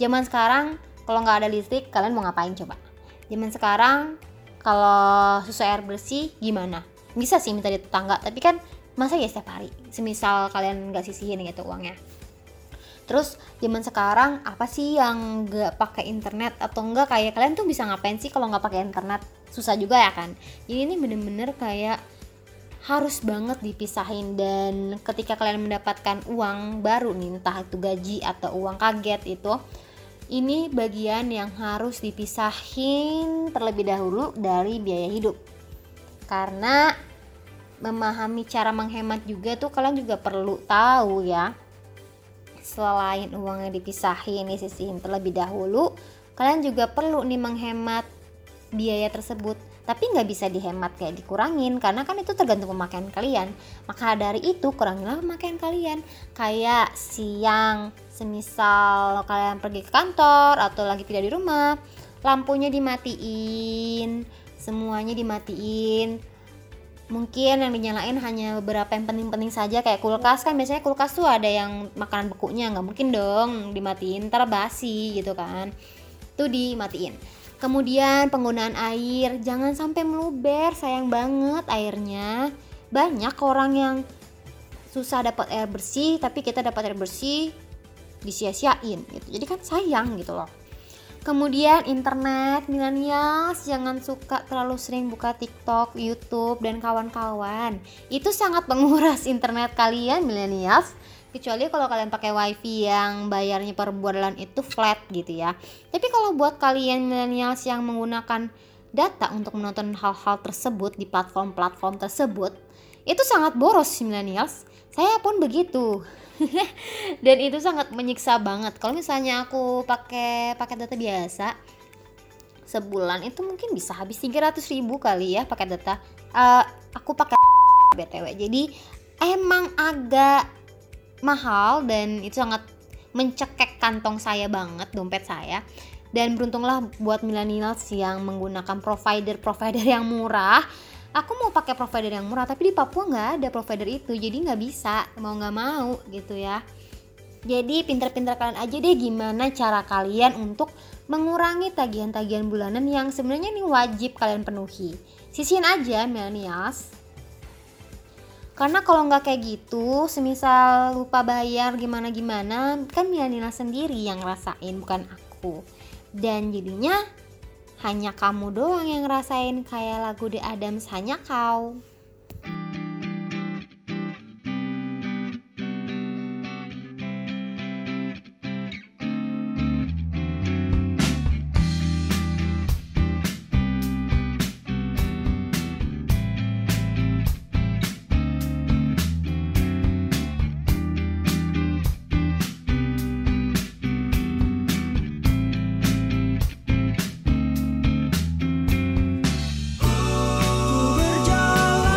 Zaman sekarang kalau nggak ada listrik kalian mau ngapain coba? Zaman sekarang kalau susah air bersih gimana? Bisa sih minta di tetangga, tapi kan masa ya setiap hari, semisal kalian gak sisihin gitu uangnya. Terus zaman sekarang apa sih yang gak pakai internet atau enggak, kayak kalian tuh bisa ngapain sih kalau gak pakai internet? Susah juga ya kan. Jadi ini bener-bener kayak harus banget dipisahin, dan ketika kalian mendapatkan uang baru nih, entah itu gaji atau uang kaget itu, ini bagian yang harus dipisahin terlebih dahulu dari biaya hidup. Karena memahami cara menghemat juga tuh kalian juga perlu tahu ya. Selain uangnya dipisahin, disisihin terlebih dahulu, kalian juga perlu nih menghemat biaya tersebut. Tapi nggak bisa dihemat kayak dikurangin, karena kan itu tergantung pemakaian kalian. Maka dari itu kurangilah pemakaian kalian. Kayak siang, semisal kalian pergi ke kantor atau lagi tidak di rumah, lampunya dimatiin, semuanya dimatiin. Mungkin yang dinyalain hanya beberapa yang penting-penting saja, kayak kulkas kan biasanya kulkas tuh ada yang makanan bekunya, nggak mungkin dong dimatiin, ntar basi gitu kan, tuh dimatiin. Kemudian penggunaan air jangan sampai meluber, sayang banget airnya. Banyak orang yang susah dapat air bersih, tapi kita dapat air bersih disia-siain gitu, jadi kan sayang gitu loh. Kemudian internet, millennials jangan suka terlalu sering buka TikTok, YouTube, dan kawan-kawan. Itu sangat menguras internet kalian millennials. Kecuali kalau kalian pakai wifi yang bayarnya per bulan itu flat gitu ya. Tapi kalau buat kalian millennials yang menggunakan data untuk menonton hal-hal tersebut di platform-platform tersebut, itu sangat boros millennials. Saya pun begitu. Dan itu sangat menyiksa banget. Kalau misalnya aku pakai paket data biasa sebulan itu mungkin bisa habis 300.000 kali ya paket data. Aku pakai BTW. Jadi emang agak mahal dan itu sangat mencekek kantong saya banget, dompet saya. Dan beruntunglah buat millennials yang menggunakan provider yang murah. Aku mau pakai provider yang murah, tapi di Papua nggak ada provider itu, jadi nggak bisa, mau nggak mau gitu ya. Jadi pinter-pinter kalian aja deh gimana cara kalian untuk mengurangi tagihan-tagihan bulanan yang sebenarnya ini wajib kalian penuhi. Sisihin aja millennials. Karena kalau nggak kayak gitu, semisal lupa bayar gimana-gimana, kan millennials sendiri yang ngerasain, bukan aku. Dan jadinya hanya kamu doang yang ngerasain, kayak lagu The Adams, Hanya Kau. Jalan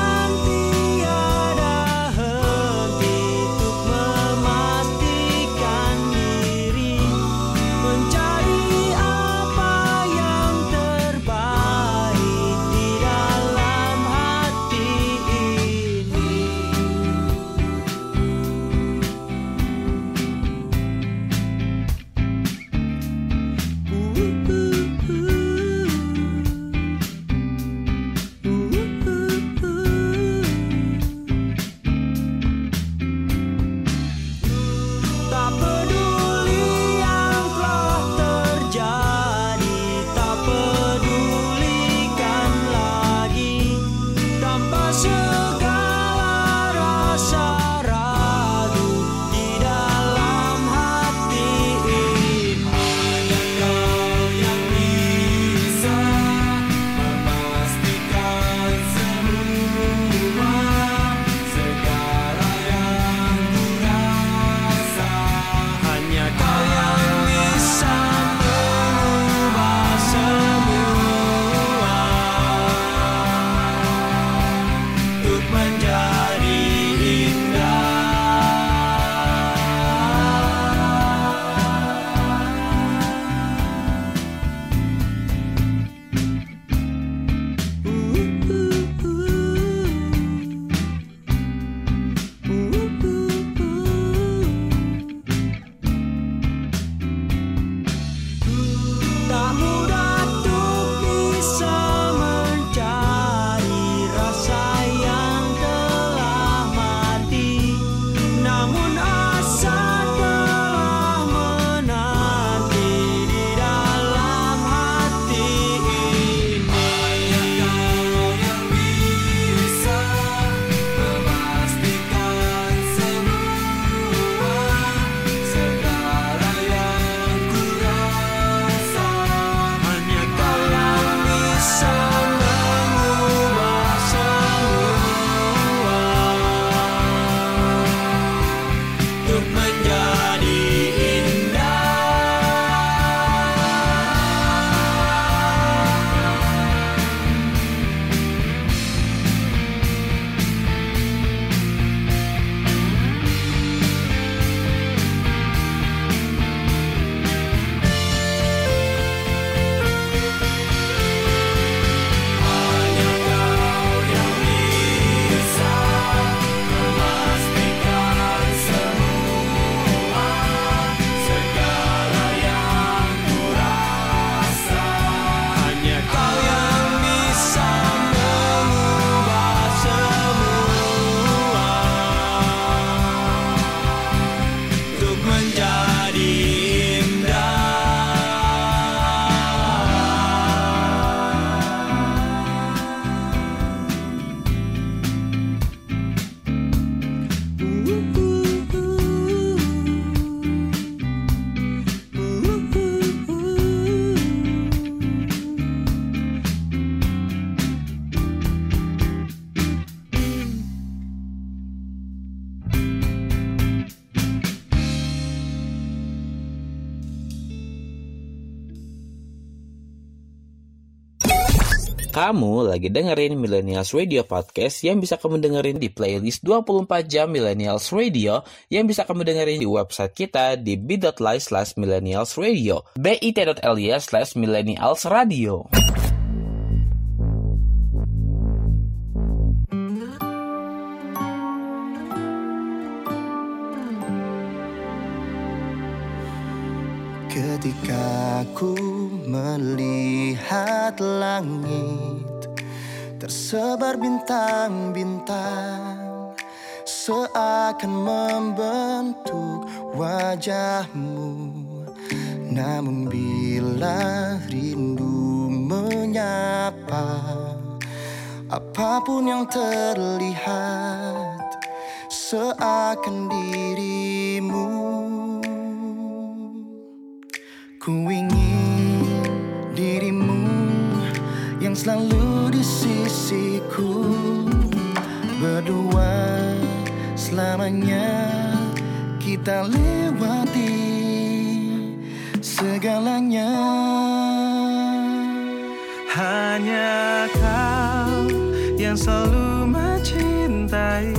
Kamu lagi dengerin Millennials Radio Podcast yang bisa kamu dengerin di playlist 24 jam Millennials Radio yang bisa kamu dengerin di website kita di bit.ly/millennialsradio bit.ly/millennialsradio. Ketika ku melihat langit, tersebar bintang-bintang, seakan membentuk wajahmu. Namun bila rindu menyapa, apapun yang terlihat seakan dirimu. Ku ingin dirimu yang selalu di sisiku, berdua selamanya kita lewati segalanya. Hanya kau yang selalu mencintai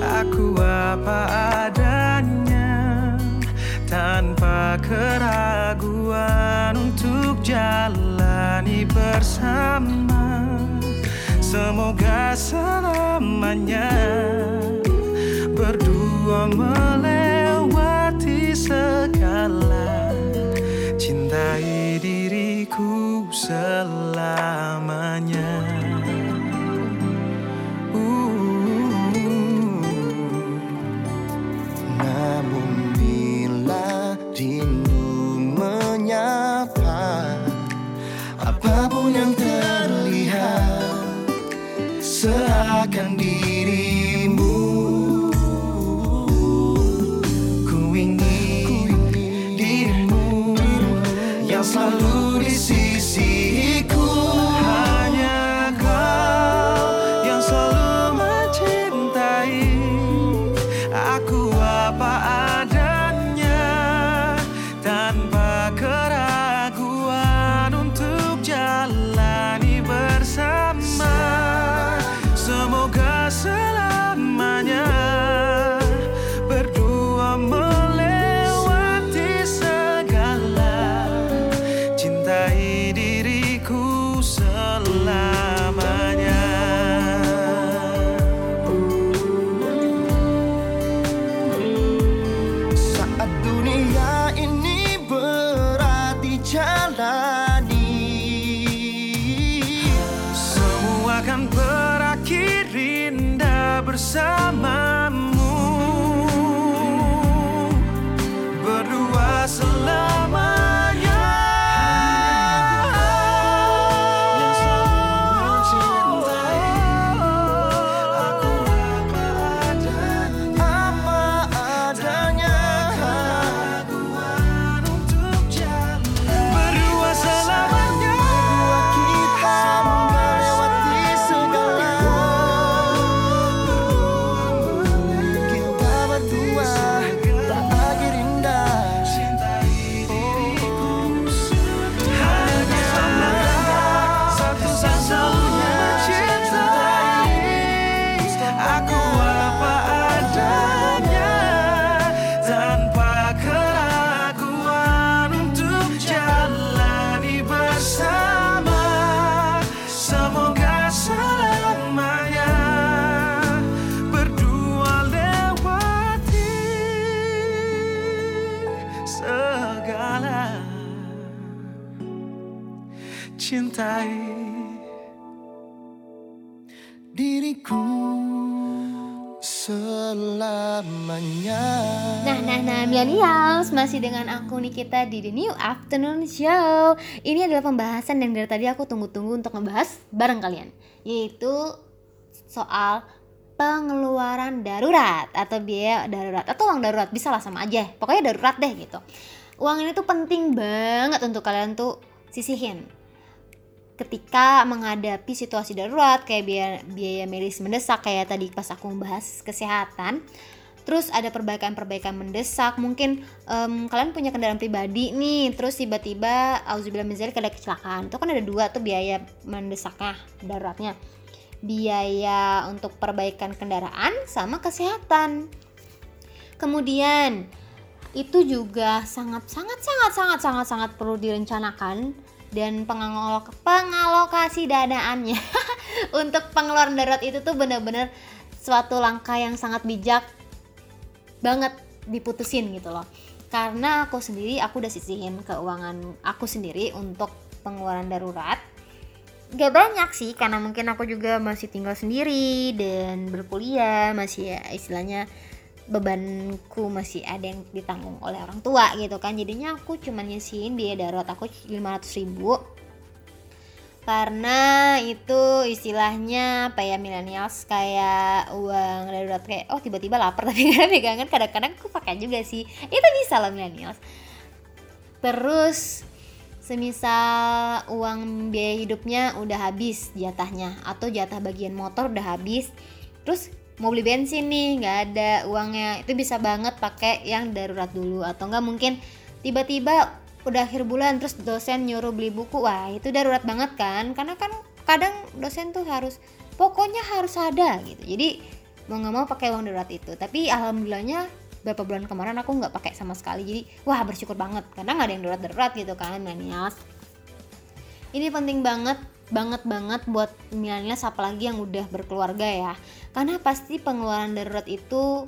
aku apa adanya, tanpa keraguan untuk jalani bersama. Semoga selamanya berdua melewati segala. Cintai diriku selamanya. Rindu menyapa, apapun yang terlihat seakan dirimu. Ku ingin dirimu yang selalu di sisiku. Hanya kau yang selalu mencintai aku apa adanya, tanpa keraguan untuk jalani bersama. Semoga selamanya berdua melewati segala. Cintai diriku selamanya. Saat dunia ini jalani, semua akan berakhir indah bersamamu. Berdua selamanya. Yang selalu mencintai aku apa adanya, cintai diriku selamanya. Nah, Millennials, masih dengan aku Nikita di The New Afternoon Show. Ini adalah pembahasan yang dari tadi aku tunggu-tunggu untuk membahas bareng kalian, yaitu soal pengeluaran darurat atau biaya darurat atau uang darurat, bisa lah sama aja, pokoknya darurat deh gitu. Uang ini tuh penting banget untuk kalian tuh sisihin ketika menghadapi situasi darurat kayak biaya medis mendesak, kayak tadi pas aku membahas kesehatan. terus ada perbaikan-perbaikan mendesak, mungkin kalian punya kendaraan pribadi nih, terus tiba-tiba auzubillah min dzalik ada kecelakaan, itu kan ada dua tuh biaya mendesaknya, daruratnya, biaya untuk perbaikan kendaraan sama kesehatan. Kemudian itu juga sangat perlu direncanakan dan pengalokasi danaannya untuk pengeluaran darurat itu tuh benar-benar suatu langkah yang sangat bijak banget diputusin gitu loh. Karena aku sendiri, aku udah sisihin keuangan aku sendiri untuk pengeluaran darurat. Gak banyak sih, karena mungkin aku juga masih tinggal sendiri dan berkuliah, masih ya istilahnya bebanku masih ada yang ditanggung oleh orang tua gitu kan. Jadinya aku cuma nyisihin biaya darurat aku 500.000, karena itu istilahnya apa ya, millennials kayak uang darurat, kayak oh tiba-tiba lapar tapi gak ada pegangan, kadang-kadang aku pakai juga sih, itu bisa lah millennials. Terus semisal uang biaya hidupnya udah habis jatahnya, atau jatah bagian motor udah habis, terus mau beli bensin nih gak ada uangnya, itu bisa banget pakai yang darurat dulu. Atau enggak mungkin tiba-tiba udah akhir bulan terus dosen nyuruh beli buku, wah itu darurat banget kan, karena kan kadang dosen tuh harus, pokoknya harus ada gitu, jadi mau gak mau pakai uang darurat itu. Tapi alhamdulillahnya beberapa bulan kemarin aku gak pakai sama sekali, jadi wah bersyukur banget karena gak ada yang darurat-darurat gitu kan millennials. Ini penting banget buat millennials, apalagi yang udah berkeluarga ya, karena pasti pengeluaran darurat itu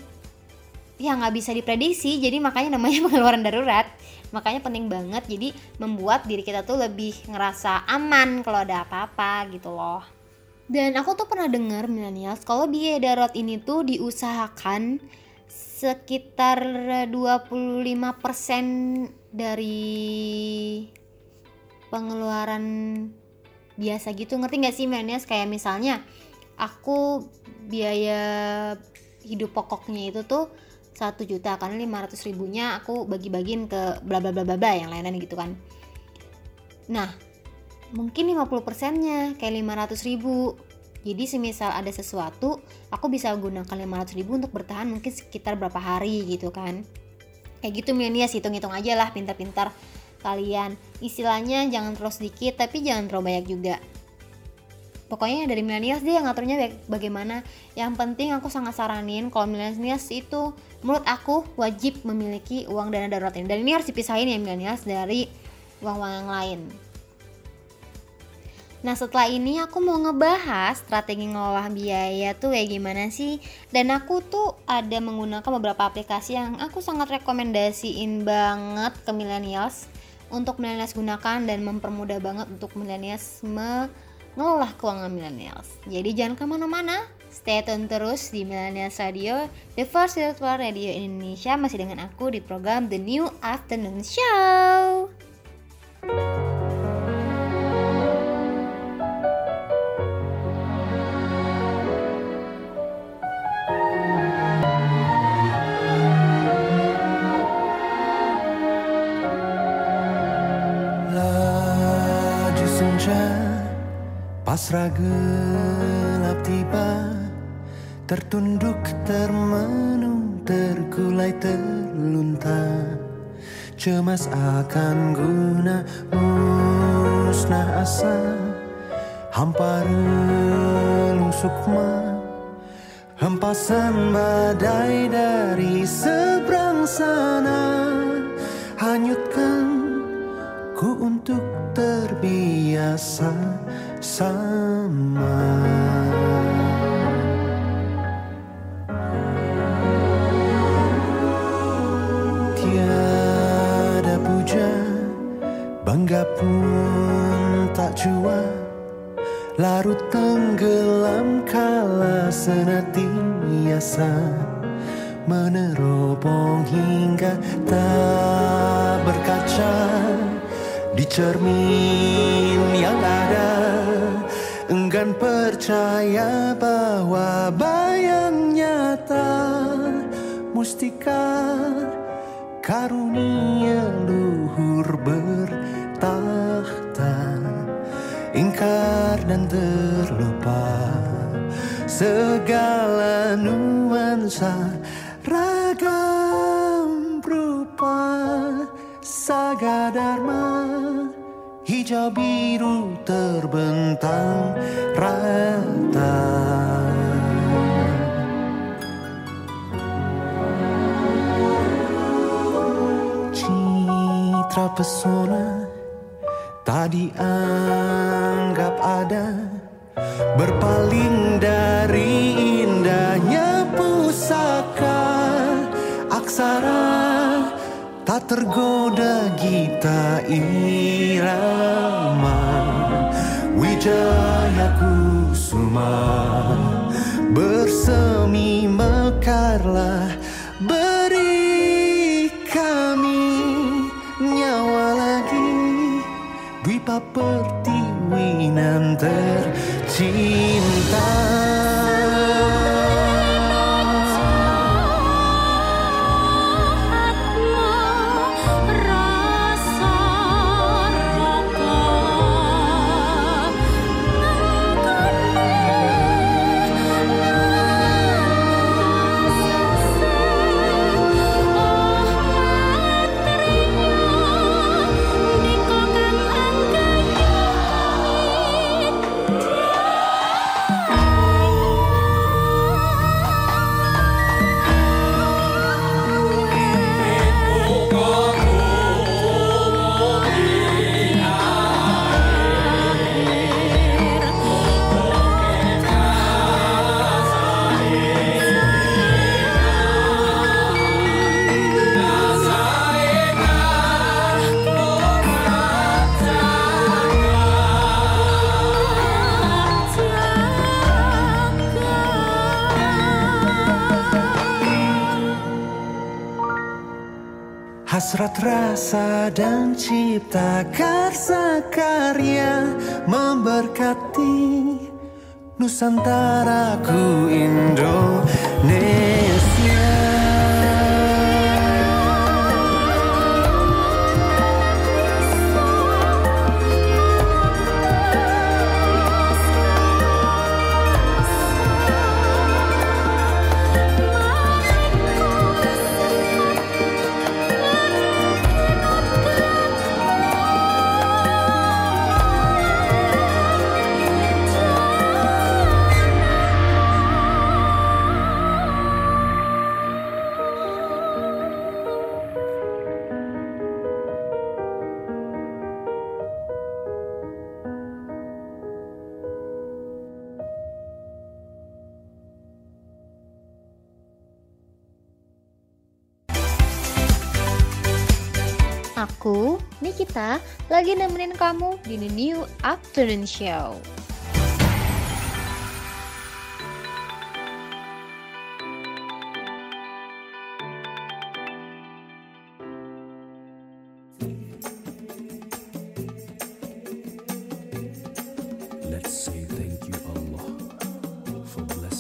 ya nggak bisa diprediksi, jadi makanya namanya pengeluaran darurat. Makanya penting banget, jadi membuat diri kita tuh lebih ngerasa aman kalau ada apa-apa gitu loh. Dan aku tuh pernah dengar millennials kalau biaya darurat ini tuh diusahakan sekitar 25% dari pengeluaran biasa gitu, ngerti nggak sih millennials? Kayak misalnya aku biaya hidup pokoknya itu tuh 1 juta, karena 500.000-nya aku bagi-bagiin ke bla bla bla bla bla yang lain-lain gitu kan. Nah mungkin 50%-nya kayak 500.000, jadi semisal ada sesuatu aku bisa gunakan 500.000 untuk bertahan mungkin sekitar berapa hari gitu kan. Kayak gitu milenials, hitung-hitung aja lah pintar-pintar kalian, istilahnya jangan terlalu sedikit tapi jangan terlalu banyak juga. Pokoknya dari millennials dia ngaturnya bagaimana. Yang penting aku sangat saranin kalau millennials itu menurut aku wajib memiliki uang dana darurat ini. Dan ini harus dipisahin ya millennials dari uang-uang yang lain. Nah setelah ini aku mau ngebahas strategi ngelola biaya tuh kayak gimana sih. Dan aku tuh ada menggunakan beberapa aplikasi yang aku sangat rekomendasiin banget ke millennials untuk millennials gunakan dan mempermudah banget untuk millennials ngelola keuangan millennials. Jadi jangan kemana-mana, stay tune terus di Millennials Radio, the first virtual radio Indonesia, masih dengan aku di program The New Afternoon Show. Pasrah gelap tiba, tertunduk termenung, terkulai terlunta, cemas akan guna, musnah asa, hampa relung sukma, hempasan badai dari seberang sana, hanyutkan ku untuk terbiasa sama. Tiada puja, bangga pun tak jua, larut tenggelam kala senantiasa, menerobong hingga tak berkaca di cermin yang ada, enggan percaya bahwa bayang nyata, mustika karunia luhur bertahta, ingkar dan terlupa segala nuansa. apa Sagadharma, hijau biru terbentang rata. Citra pesona tak dianggap ada, berpaling dari indahnya pusaka aksara, tak tergoda gita irama. Wijaya kusuma bersemi mekarlah, beri kami nyawa lagi, dwipa pertiwinan tercinta. Hasrat rasa dan cipta karsa karya memberkati Nusantaraku Indonesia. Aku, Nikita, lagi nemenin kamu di The New Afternoon Show. The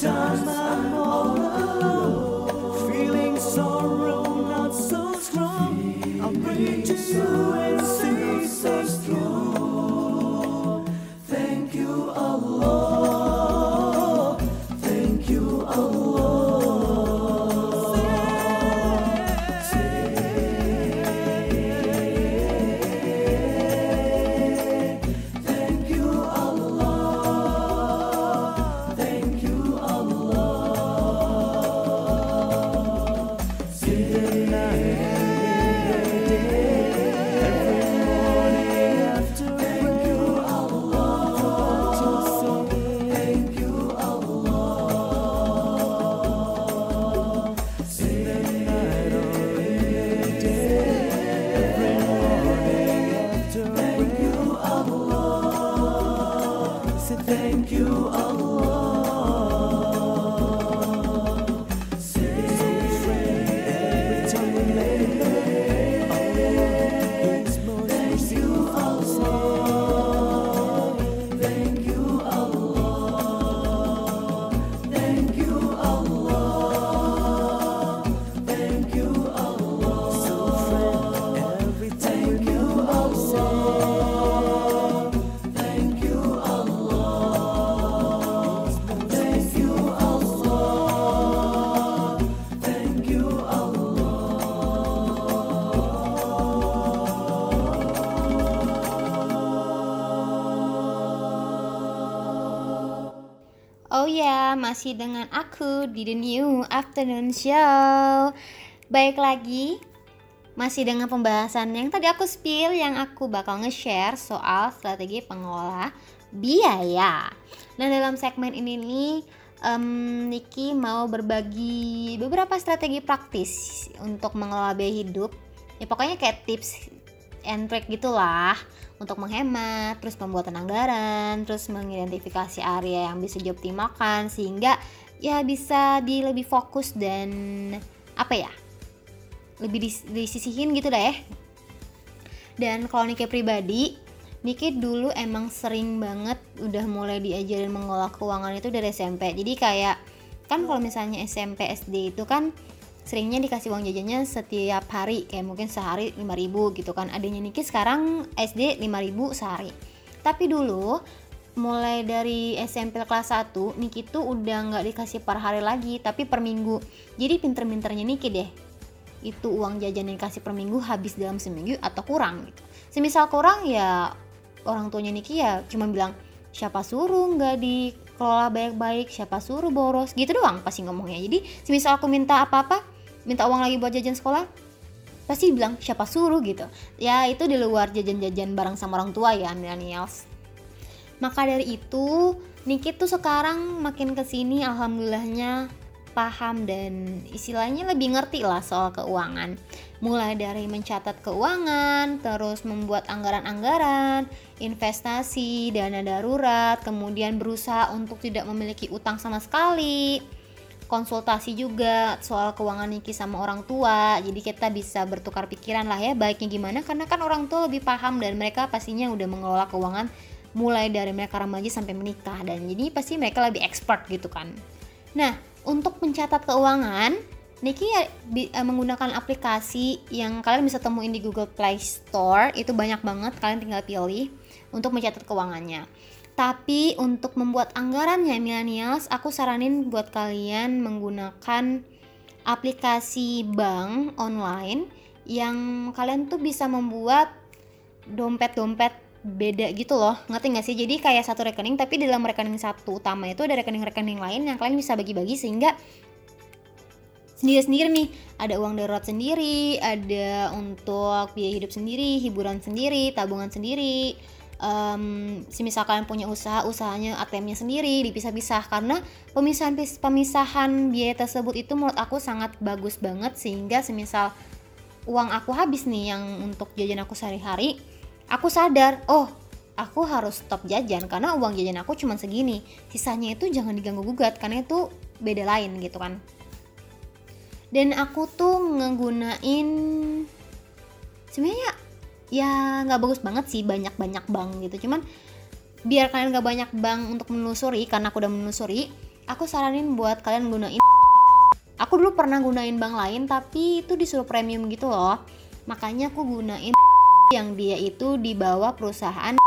Sometimes I'm all alone, feeling sorrow not so strong. I'll bring it to you and say thank you. Thank you Allah, thank you Allah. Masih dengan aku di The New Afternoon Show. Baik lagi, masih dengan pembahasan yang tadi aku spill, yang aku bakal nge-share soal strategi pengelola biaya. Nah, dalam segmen ini nih, Niki mau berbagi beberapa strategi praktis untuk mengelola biaya hidup. Ya pokoknya kayak tips and trick gitulah, untuk menghemat, terus pembuatan anggaran, terus mengidentifikasi area yang bisa dioptimalkan sehingga ya bisa di lebih fokus dan lebih disisihin gitu deh. Dan kalau Niki pribadi, Niki dulu emang sering banget udah mulai diajarin mengelola keuangan itu dari SMP. Jadi kayak kan kalau misalnya SMP SD itu kan seringnya dikasih uang jajannya setiap hari, kayak mungkin sehari 5.000 gitu kan. Adanya Niki sekarang SD 5.000 sehari. Tapi dulu mulai dari SMP kelas 1, Niki tuh udah gak dikasih per hari lagi, tapi per minggu. Jadi pinter-pinternya Niki deh, itu uang jajan yang dikasih per minggu habis dalam seminggu atau kurang gitu. Semisal kurang ya orang tuanya Niki ya cuma bilang, siapa suruh gak dikelola baik-baik, siapa suruh boros, gitu doang pasti ngomongnya. Jadi semisal aku minta apa-apa, minta uang lagi buat jajan sekolah, pasti bilang siapa suruh gitu. Ya itu di luar jajan-jajan bareng sama orang tua ya millennials. Maka dari itu Niki tuh sekarang makin kesini alhamdulillahnya paham dan istilahnya lebih ngerti lah soal keuangan. Mulai dari mencatat keuangan, terus membuat anggaran-anggaran, investasi, dana darurat, kemudian berusaha untuk tidak memiliki utang sama sekali. Konsultasi juga soal keuangan Niki sama orang tua, jadi kita bisa bertukar pikiran lah ya baiknya gimana, karena kan orang tua lebih paham dan mereka pastinya udah mengelola keuangan mulai dari mereka remaja sampai menikah, dan jadi pasti mereka lebih expert gitu kan. Nah, untuk mencatat keuangan Niki ya menggunakan aplikasi yang kalian bisa temuin di Google Play Store, itu banyak banget, kalian tinggal pilih untuk mencatat keuangannya. Tapi untuk membuat anggarannya millennials, aku saranin buat kalian menggunakan aplikasi bank online yang kalian tuh bisa membuat dompet-dompet beda gitu loh, ngerti gak sih? Jadi kayak satu rekening, tapi dalam rekening satu utama itu ada rekening-rekening lain yang kalian bisa bagi-bagi sehingga sendiri-sendiri nih, ada uang darurat sendiri, ada untuk biaya hidup sendiri, hiburan sendiri, tabungan sendiri. Semisal kalian punya usaha, usahanya ATM-nya sendiri, dipisah-pisah, karena pemisahan biaya tersebut itu menurut aku sangat bagus banget, sehingga semisal uang aku habis nih yang untuk jajan aku sehari-hari, aku sadar, oh aku harus stop jajan karena uang jajan aku cuma segini, sisanya itu jangan diganggu-gugat karena itu beda lain gitu kan. Dan aku tuh ngegunain sebenarnya ya nggak bagus banget sih banyak bank gitu, cuman biar kalian nggak banyak bank untuk menelusuri, karena aku udah menelusuri, aku saranin buat kalian gunain. Aku dulu pernah gunain bank lain tapi itu disuruh premium gitu loh. Makanya aku gunain yang dia itu di bawah perusahaan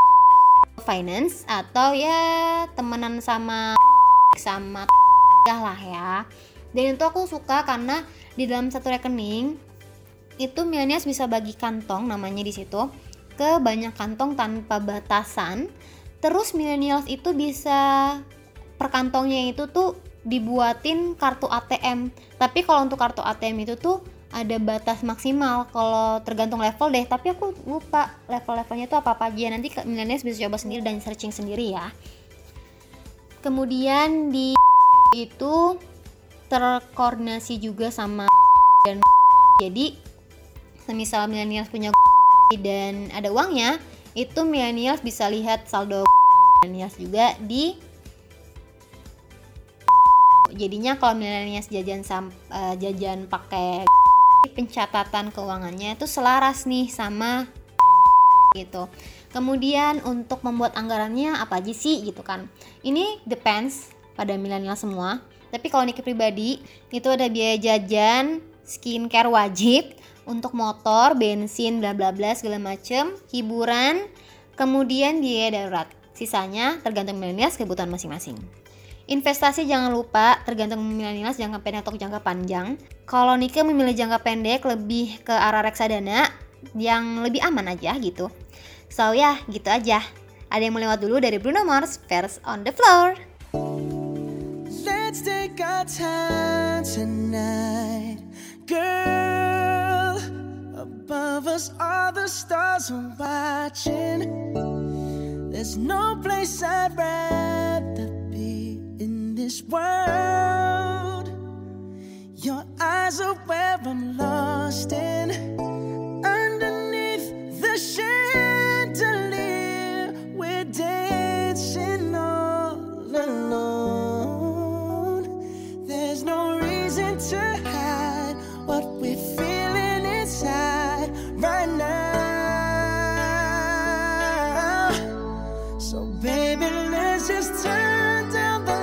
finance atau ya temenan sama lah ya. Dan itu aku suka karena di dalam satu rekening itu milenials bisa bagi kantong namanya di situ ke banyak kantong tanpa batasan. Terus milenials itu bisa per kantongnya itu tuh dibuatin kartu ATM. Tapi kalau untuk kartu ATM itu tuh ada batas maksimal kalau tergantung level deh, tapi aku lupa level-levelnya itu apa-apa aja. Nanti milenials bisa coba sendiri dan searching sendiri ya. Kemudian di itu terkoordinasi juga sama dan jadi semisal milenials punya dan ada uangnya, itu milenials bisa lihat saldo milenials juga di jadinya kalau milenials jajan pakai pencatatan keuangannya itu selaras nih sama gitu. Kemudian untuk membuat anggarannya apa aja sih gitu kan. Ini depends pada milenial semua. Tapi kalau Niki pribadi itu ada biaya jajan, skincare wajib, untuk motor, bensin, bla bla bla segala macem, hiburan, kemudian biaya darurat. Sisanya tergantung milenial kebutuhan masing-masing. Investasi jangan lupa, tergantung milenials jangka pendek atau jangka panjang. Kalau Nike memilih jangka pendek lebih ke arah reksadana yang lebih aman aja gitu. So ya, gitu aja. Ada yang mau lewat dulu dari Bruno Mars, First on the Floor. Let's take our time tonight, girl. Above us all the stars are watching. There's no place I'd rather this world, your eyes are where I'm lost in. Underneath the chandelier, we're dancing all alone. There's no reason to hide what we're feeling inside right now. So baby, let's just turn down the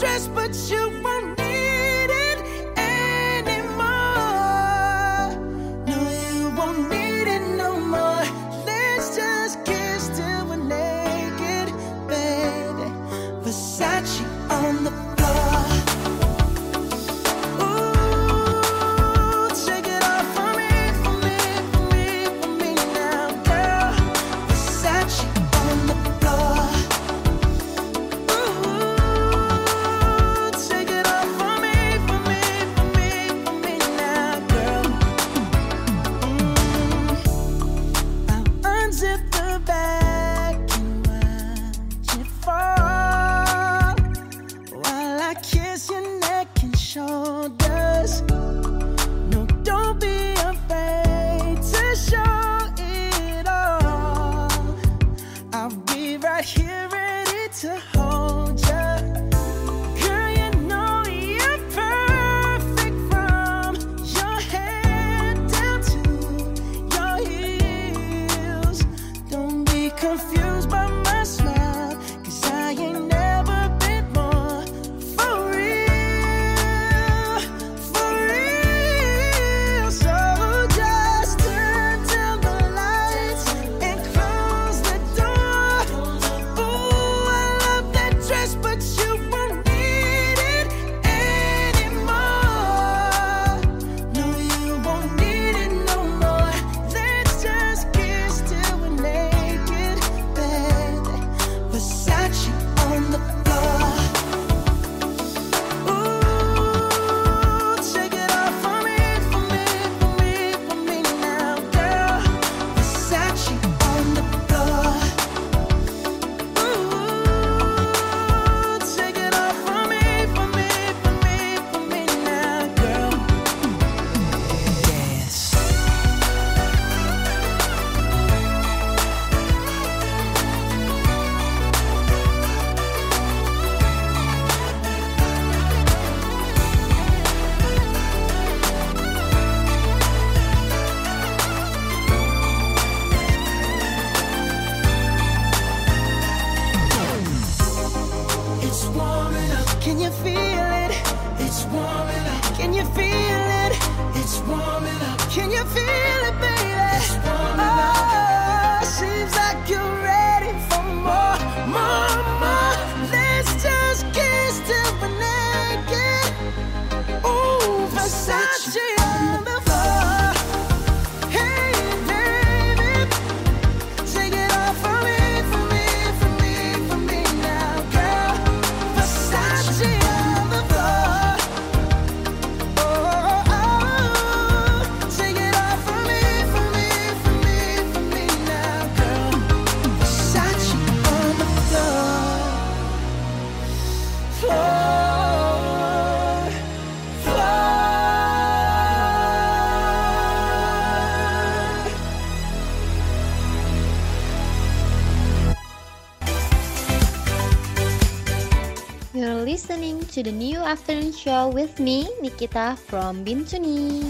dress, but you won't need it anymore. No, you won't need it no more. Let's just kiss till we're naked, baby. Versace on the floor. Ooh, take it off for me, for me, for me, for me now, girl. Versace on the floor. listening to the new afternoon show with me, Nikita from Bintuni.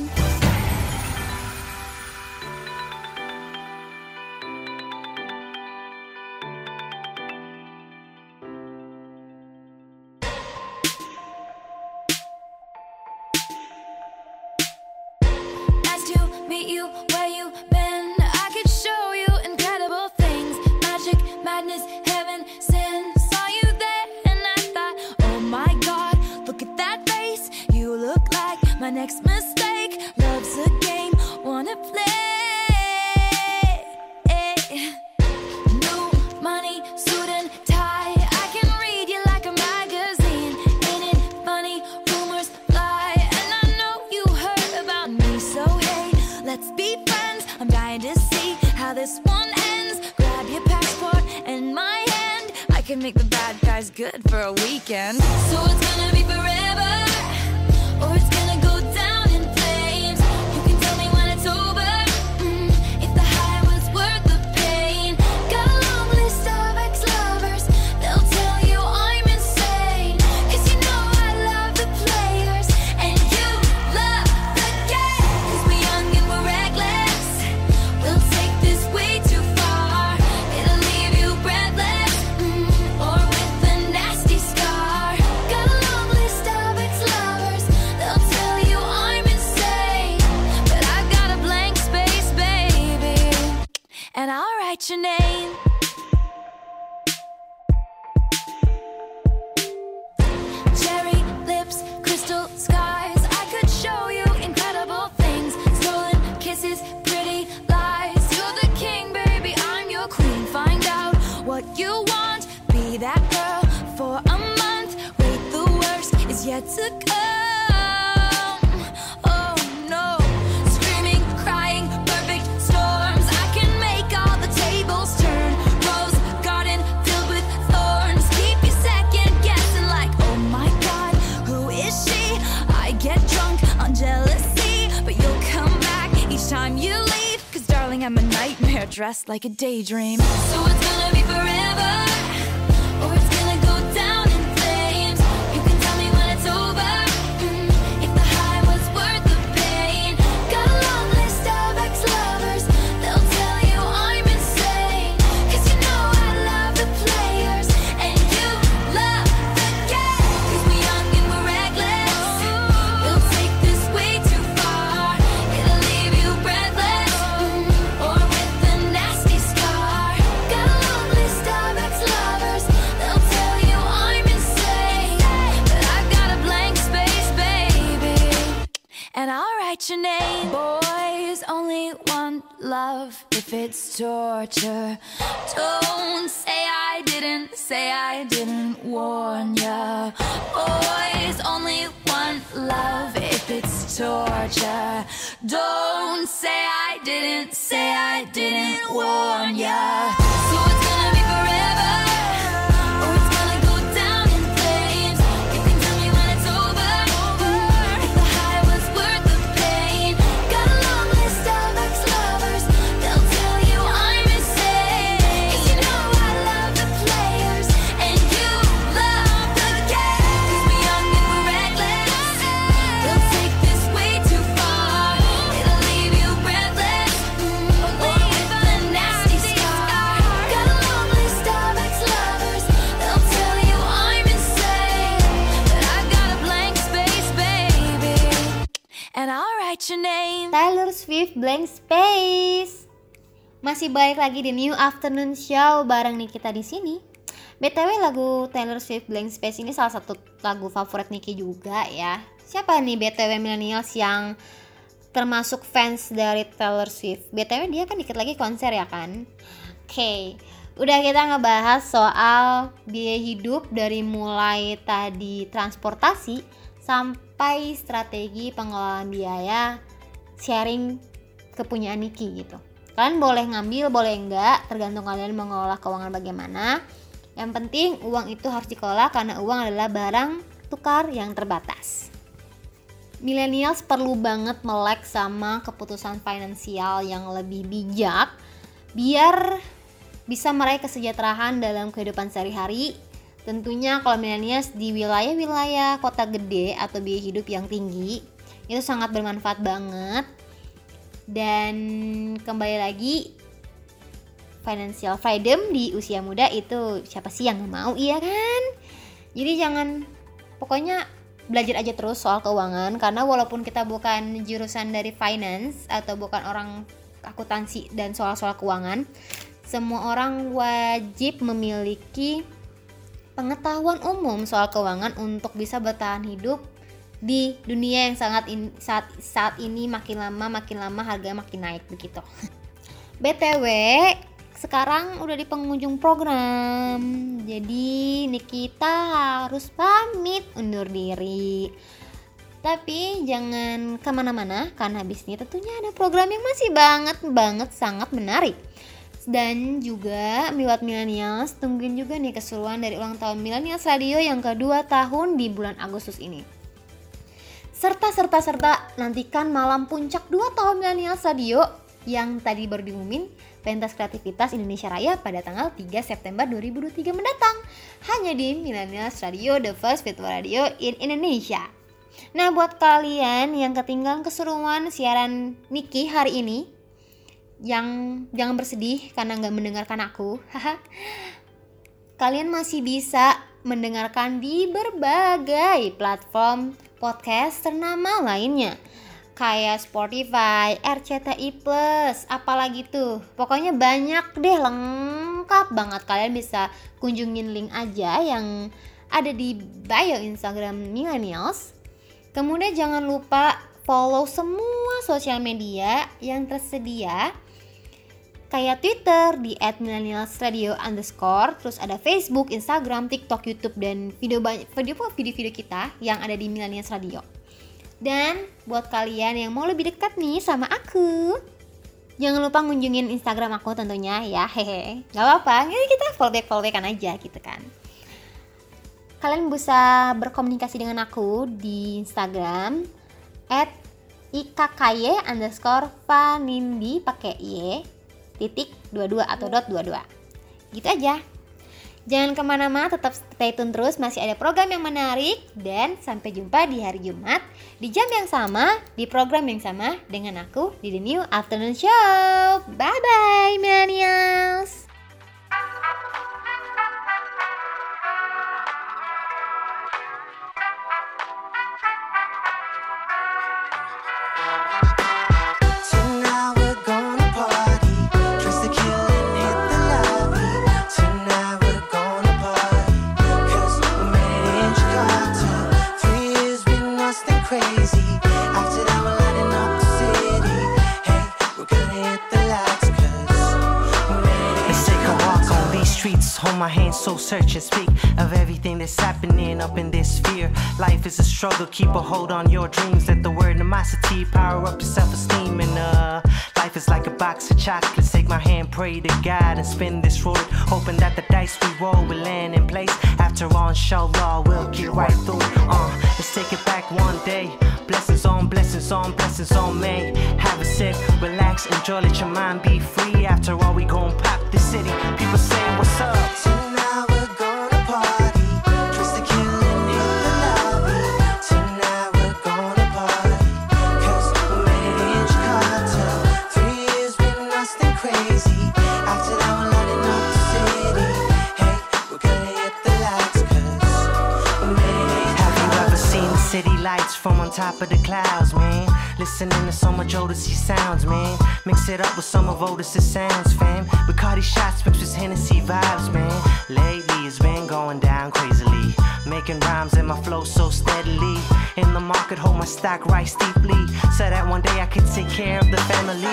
Dressed like a daydream. So it's gonna be forever. If it's torture, don't say I didn't warn ya. Boys, only one love. If it's torture, don't say I didn't warn ya. So it's gonna be forever. Taylor Swift Blank Space. Masih balik lagi di New Afternoon Show bareng Nikita di sini. BTW lagu Taylor Swift Blank Space ini salah satu lagu favorit Niki juga ya. Siapa nih BTW Millennials yang termasuk fans dari Taylor Swift? BTW dia kan dikit lagi konser ya kan. Oke, udah kita ngebahas soal biaya hidup dari mulai tadi transportasi sampai strategi pengelolaan biaya sharing kepunyaan Niki gitu. Kalian boleh ngambil, boleh enggak, tergantung kalian mengelola keuangan bagaimana. Yang penting uang itu harus dikelola karena uang adalah barang tukar yang terbatas. Millennials perlu banget melek sama keputusan finansial yang lebih bijak biar bisa meraih kesejahteraan dalam kehidupan sehari-hari Tentunya kalau millennials di wilayah-wilayah kota gede atau biaya hidup yang tinggi, itu sangat bermanfaat banget. Dan kembali lagi, financial freedom di usia muda itu siapa sih yang mau, iya kan? Jadi jangan, pokoknya belajar aja terus soal keuangan, karena walaupun kita bukan jurusan dari finance atau bukan orang akuntansi dan soal-soal keuangan, semua orang wajib memiliki pengetahuan umum soal keuangan untuk bisa bertahan hidup di dunia yang saat ini makin lama harganya makin naik begitu. BTW, sekarang udah di penghujung program. Jadi Nikita harus pamit undur diri. Tapi jangan kemana-mana, karena habis ini tentunya ada program yang masih banget sangat menarik. Dan juga buat millennials, tungguin juga nih keseruan dari ulang tahun Millennials Radio yang ke-2 tahun di bulan Agustus ini. Serta nantikan malam puncak 2 tahun Millennials Radio yang tadi baru diumumin, Pentas Kreativitas Indonesia Raya pada tanggal 3 September 2023 mendatang, hanya di Millennials Radio, the first virtual radio in Indonesia. Nah, buat kalian yang ketinggalan keseruan siaran Niki hari ini, yang jangan bersedih karena gak mendengarkan aku. Kalian masih bisa mendengarkan di berbagai platform podcast ternama lainnya, kayak Spotify, RCTI+, apalagi tuh. Pokoknya banyak deh, lengkap banget. Kalian bisa kunjungin link aja yang ada di bio Instagram Millennials. Kemudian jangan lupa follow semua sosial media yang tersedia, kayak Twitter di @millennialsradio_, terus ada Facebook, Instagram, TikTok, YouTube, dan video-video kita yang ada di Millennials Radio. Dan buat kalian yang mau lebih dekat nih sama aku, jangan lupa ngunjungin Instagram aku tentunya ya, hehe. Gak apa-apa, ini kita follow back-an aja gitu kan. Kalian bisa berkomunikasi dengan aku di Instagram @ikky_panindi pakai y. 22 atau .22. Gitu aja. Jangan kemana-mana, tetap stay tune terus, masih ada program yang menarik. Dan sampai jumpa di hari Jumat, di jam yang sama, di program yang sama, dengan aku di The New Afternoon Show. Bye-bye millennials. Hold my hand, so search and speak of everything that's happening up in this sphere. Life is a struggle, keep a hold on your dreams. Let the word animosity power up your self-esteem. And life is like a box of chocolates. Take my hand, pray to God and spin this road, hoping that the dice we roll will land in place. After all, inshallah, we'll get right through it. Let's take it back one day. Blessings on blessings on blessings on me. Have a sip, relax, enjoy, let your mind be free. After all, we gon' pop the city. People saying, what's up? Tonight we're gonna party, twist the killing in the lobby. Tonight we're gonna party, cause we made it in Jakarta. 3 years been nothing crazy, after that we're lighting up the city. Hey, we're gonna hit the lights cause we made it. Have you ever seen city lights from on top of the clouds, man? Listening to some of Jodeci sounds, man. Mix it up with some of Otis' sounds, fam. Bacardi shots mixed with Hennessy vibes, man. Lately it's been going down crazily. Making rhymes and my flow so steadily. In the market, hold my stock rise steeply, so that one day I could take care of the family.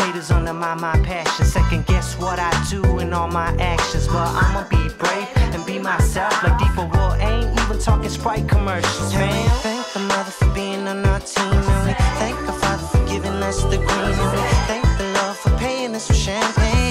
Haters undermine my passion, second guess what I do and all my actions. But I'ma be brave and be myself, like Deepa Wood. Ain't even talking Sprite commercials, man. We thank the mother for being on our team, and we thank the father for giving us the green, and we thank the Lord for paying us with champagne.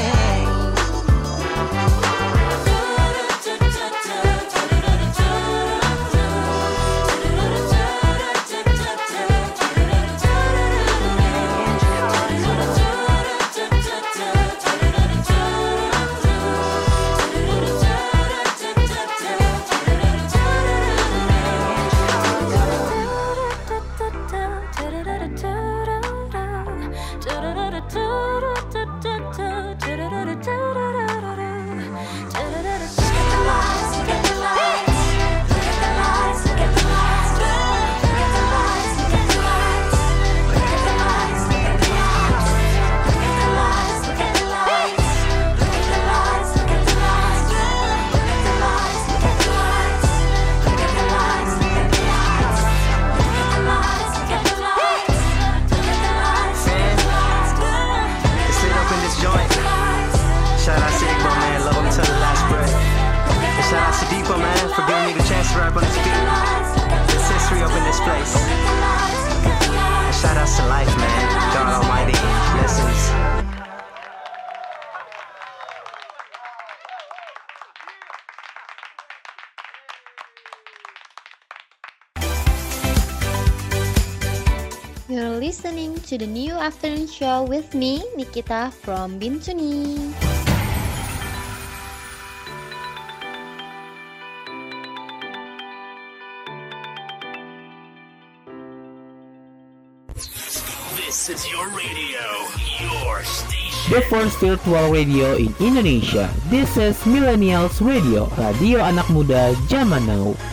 Tribal spirit, the history up in this place. Shout out to life, man. God Almighty blessings. You're listening to the new afternoon show with me, Nikita from Bintuni. This is your radio, your station. The first virtual radio in Indonesia. This is Millennials Radio, radio anak muda zaman now.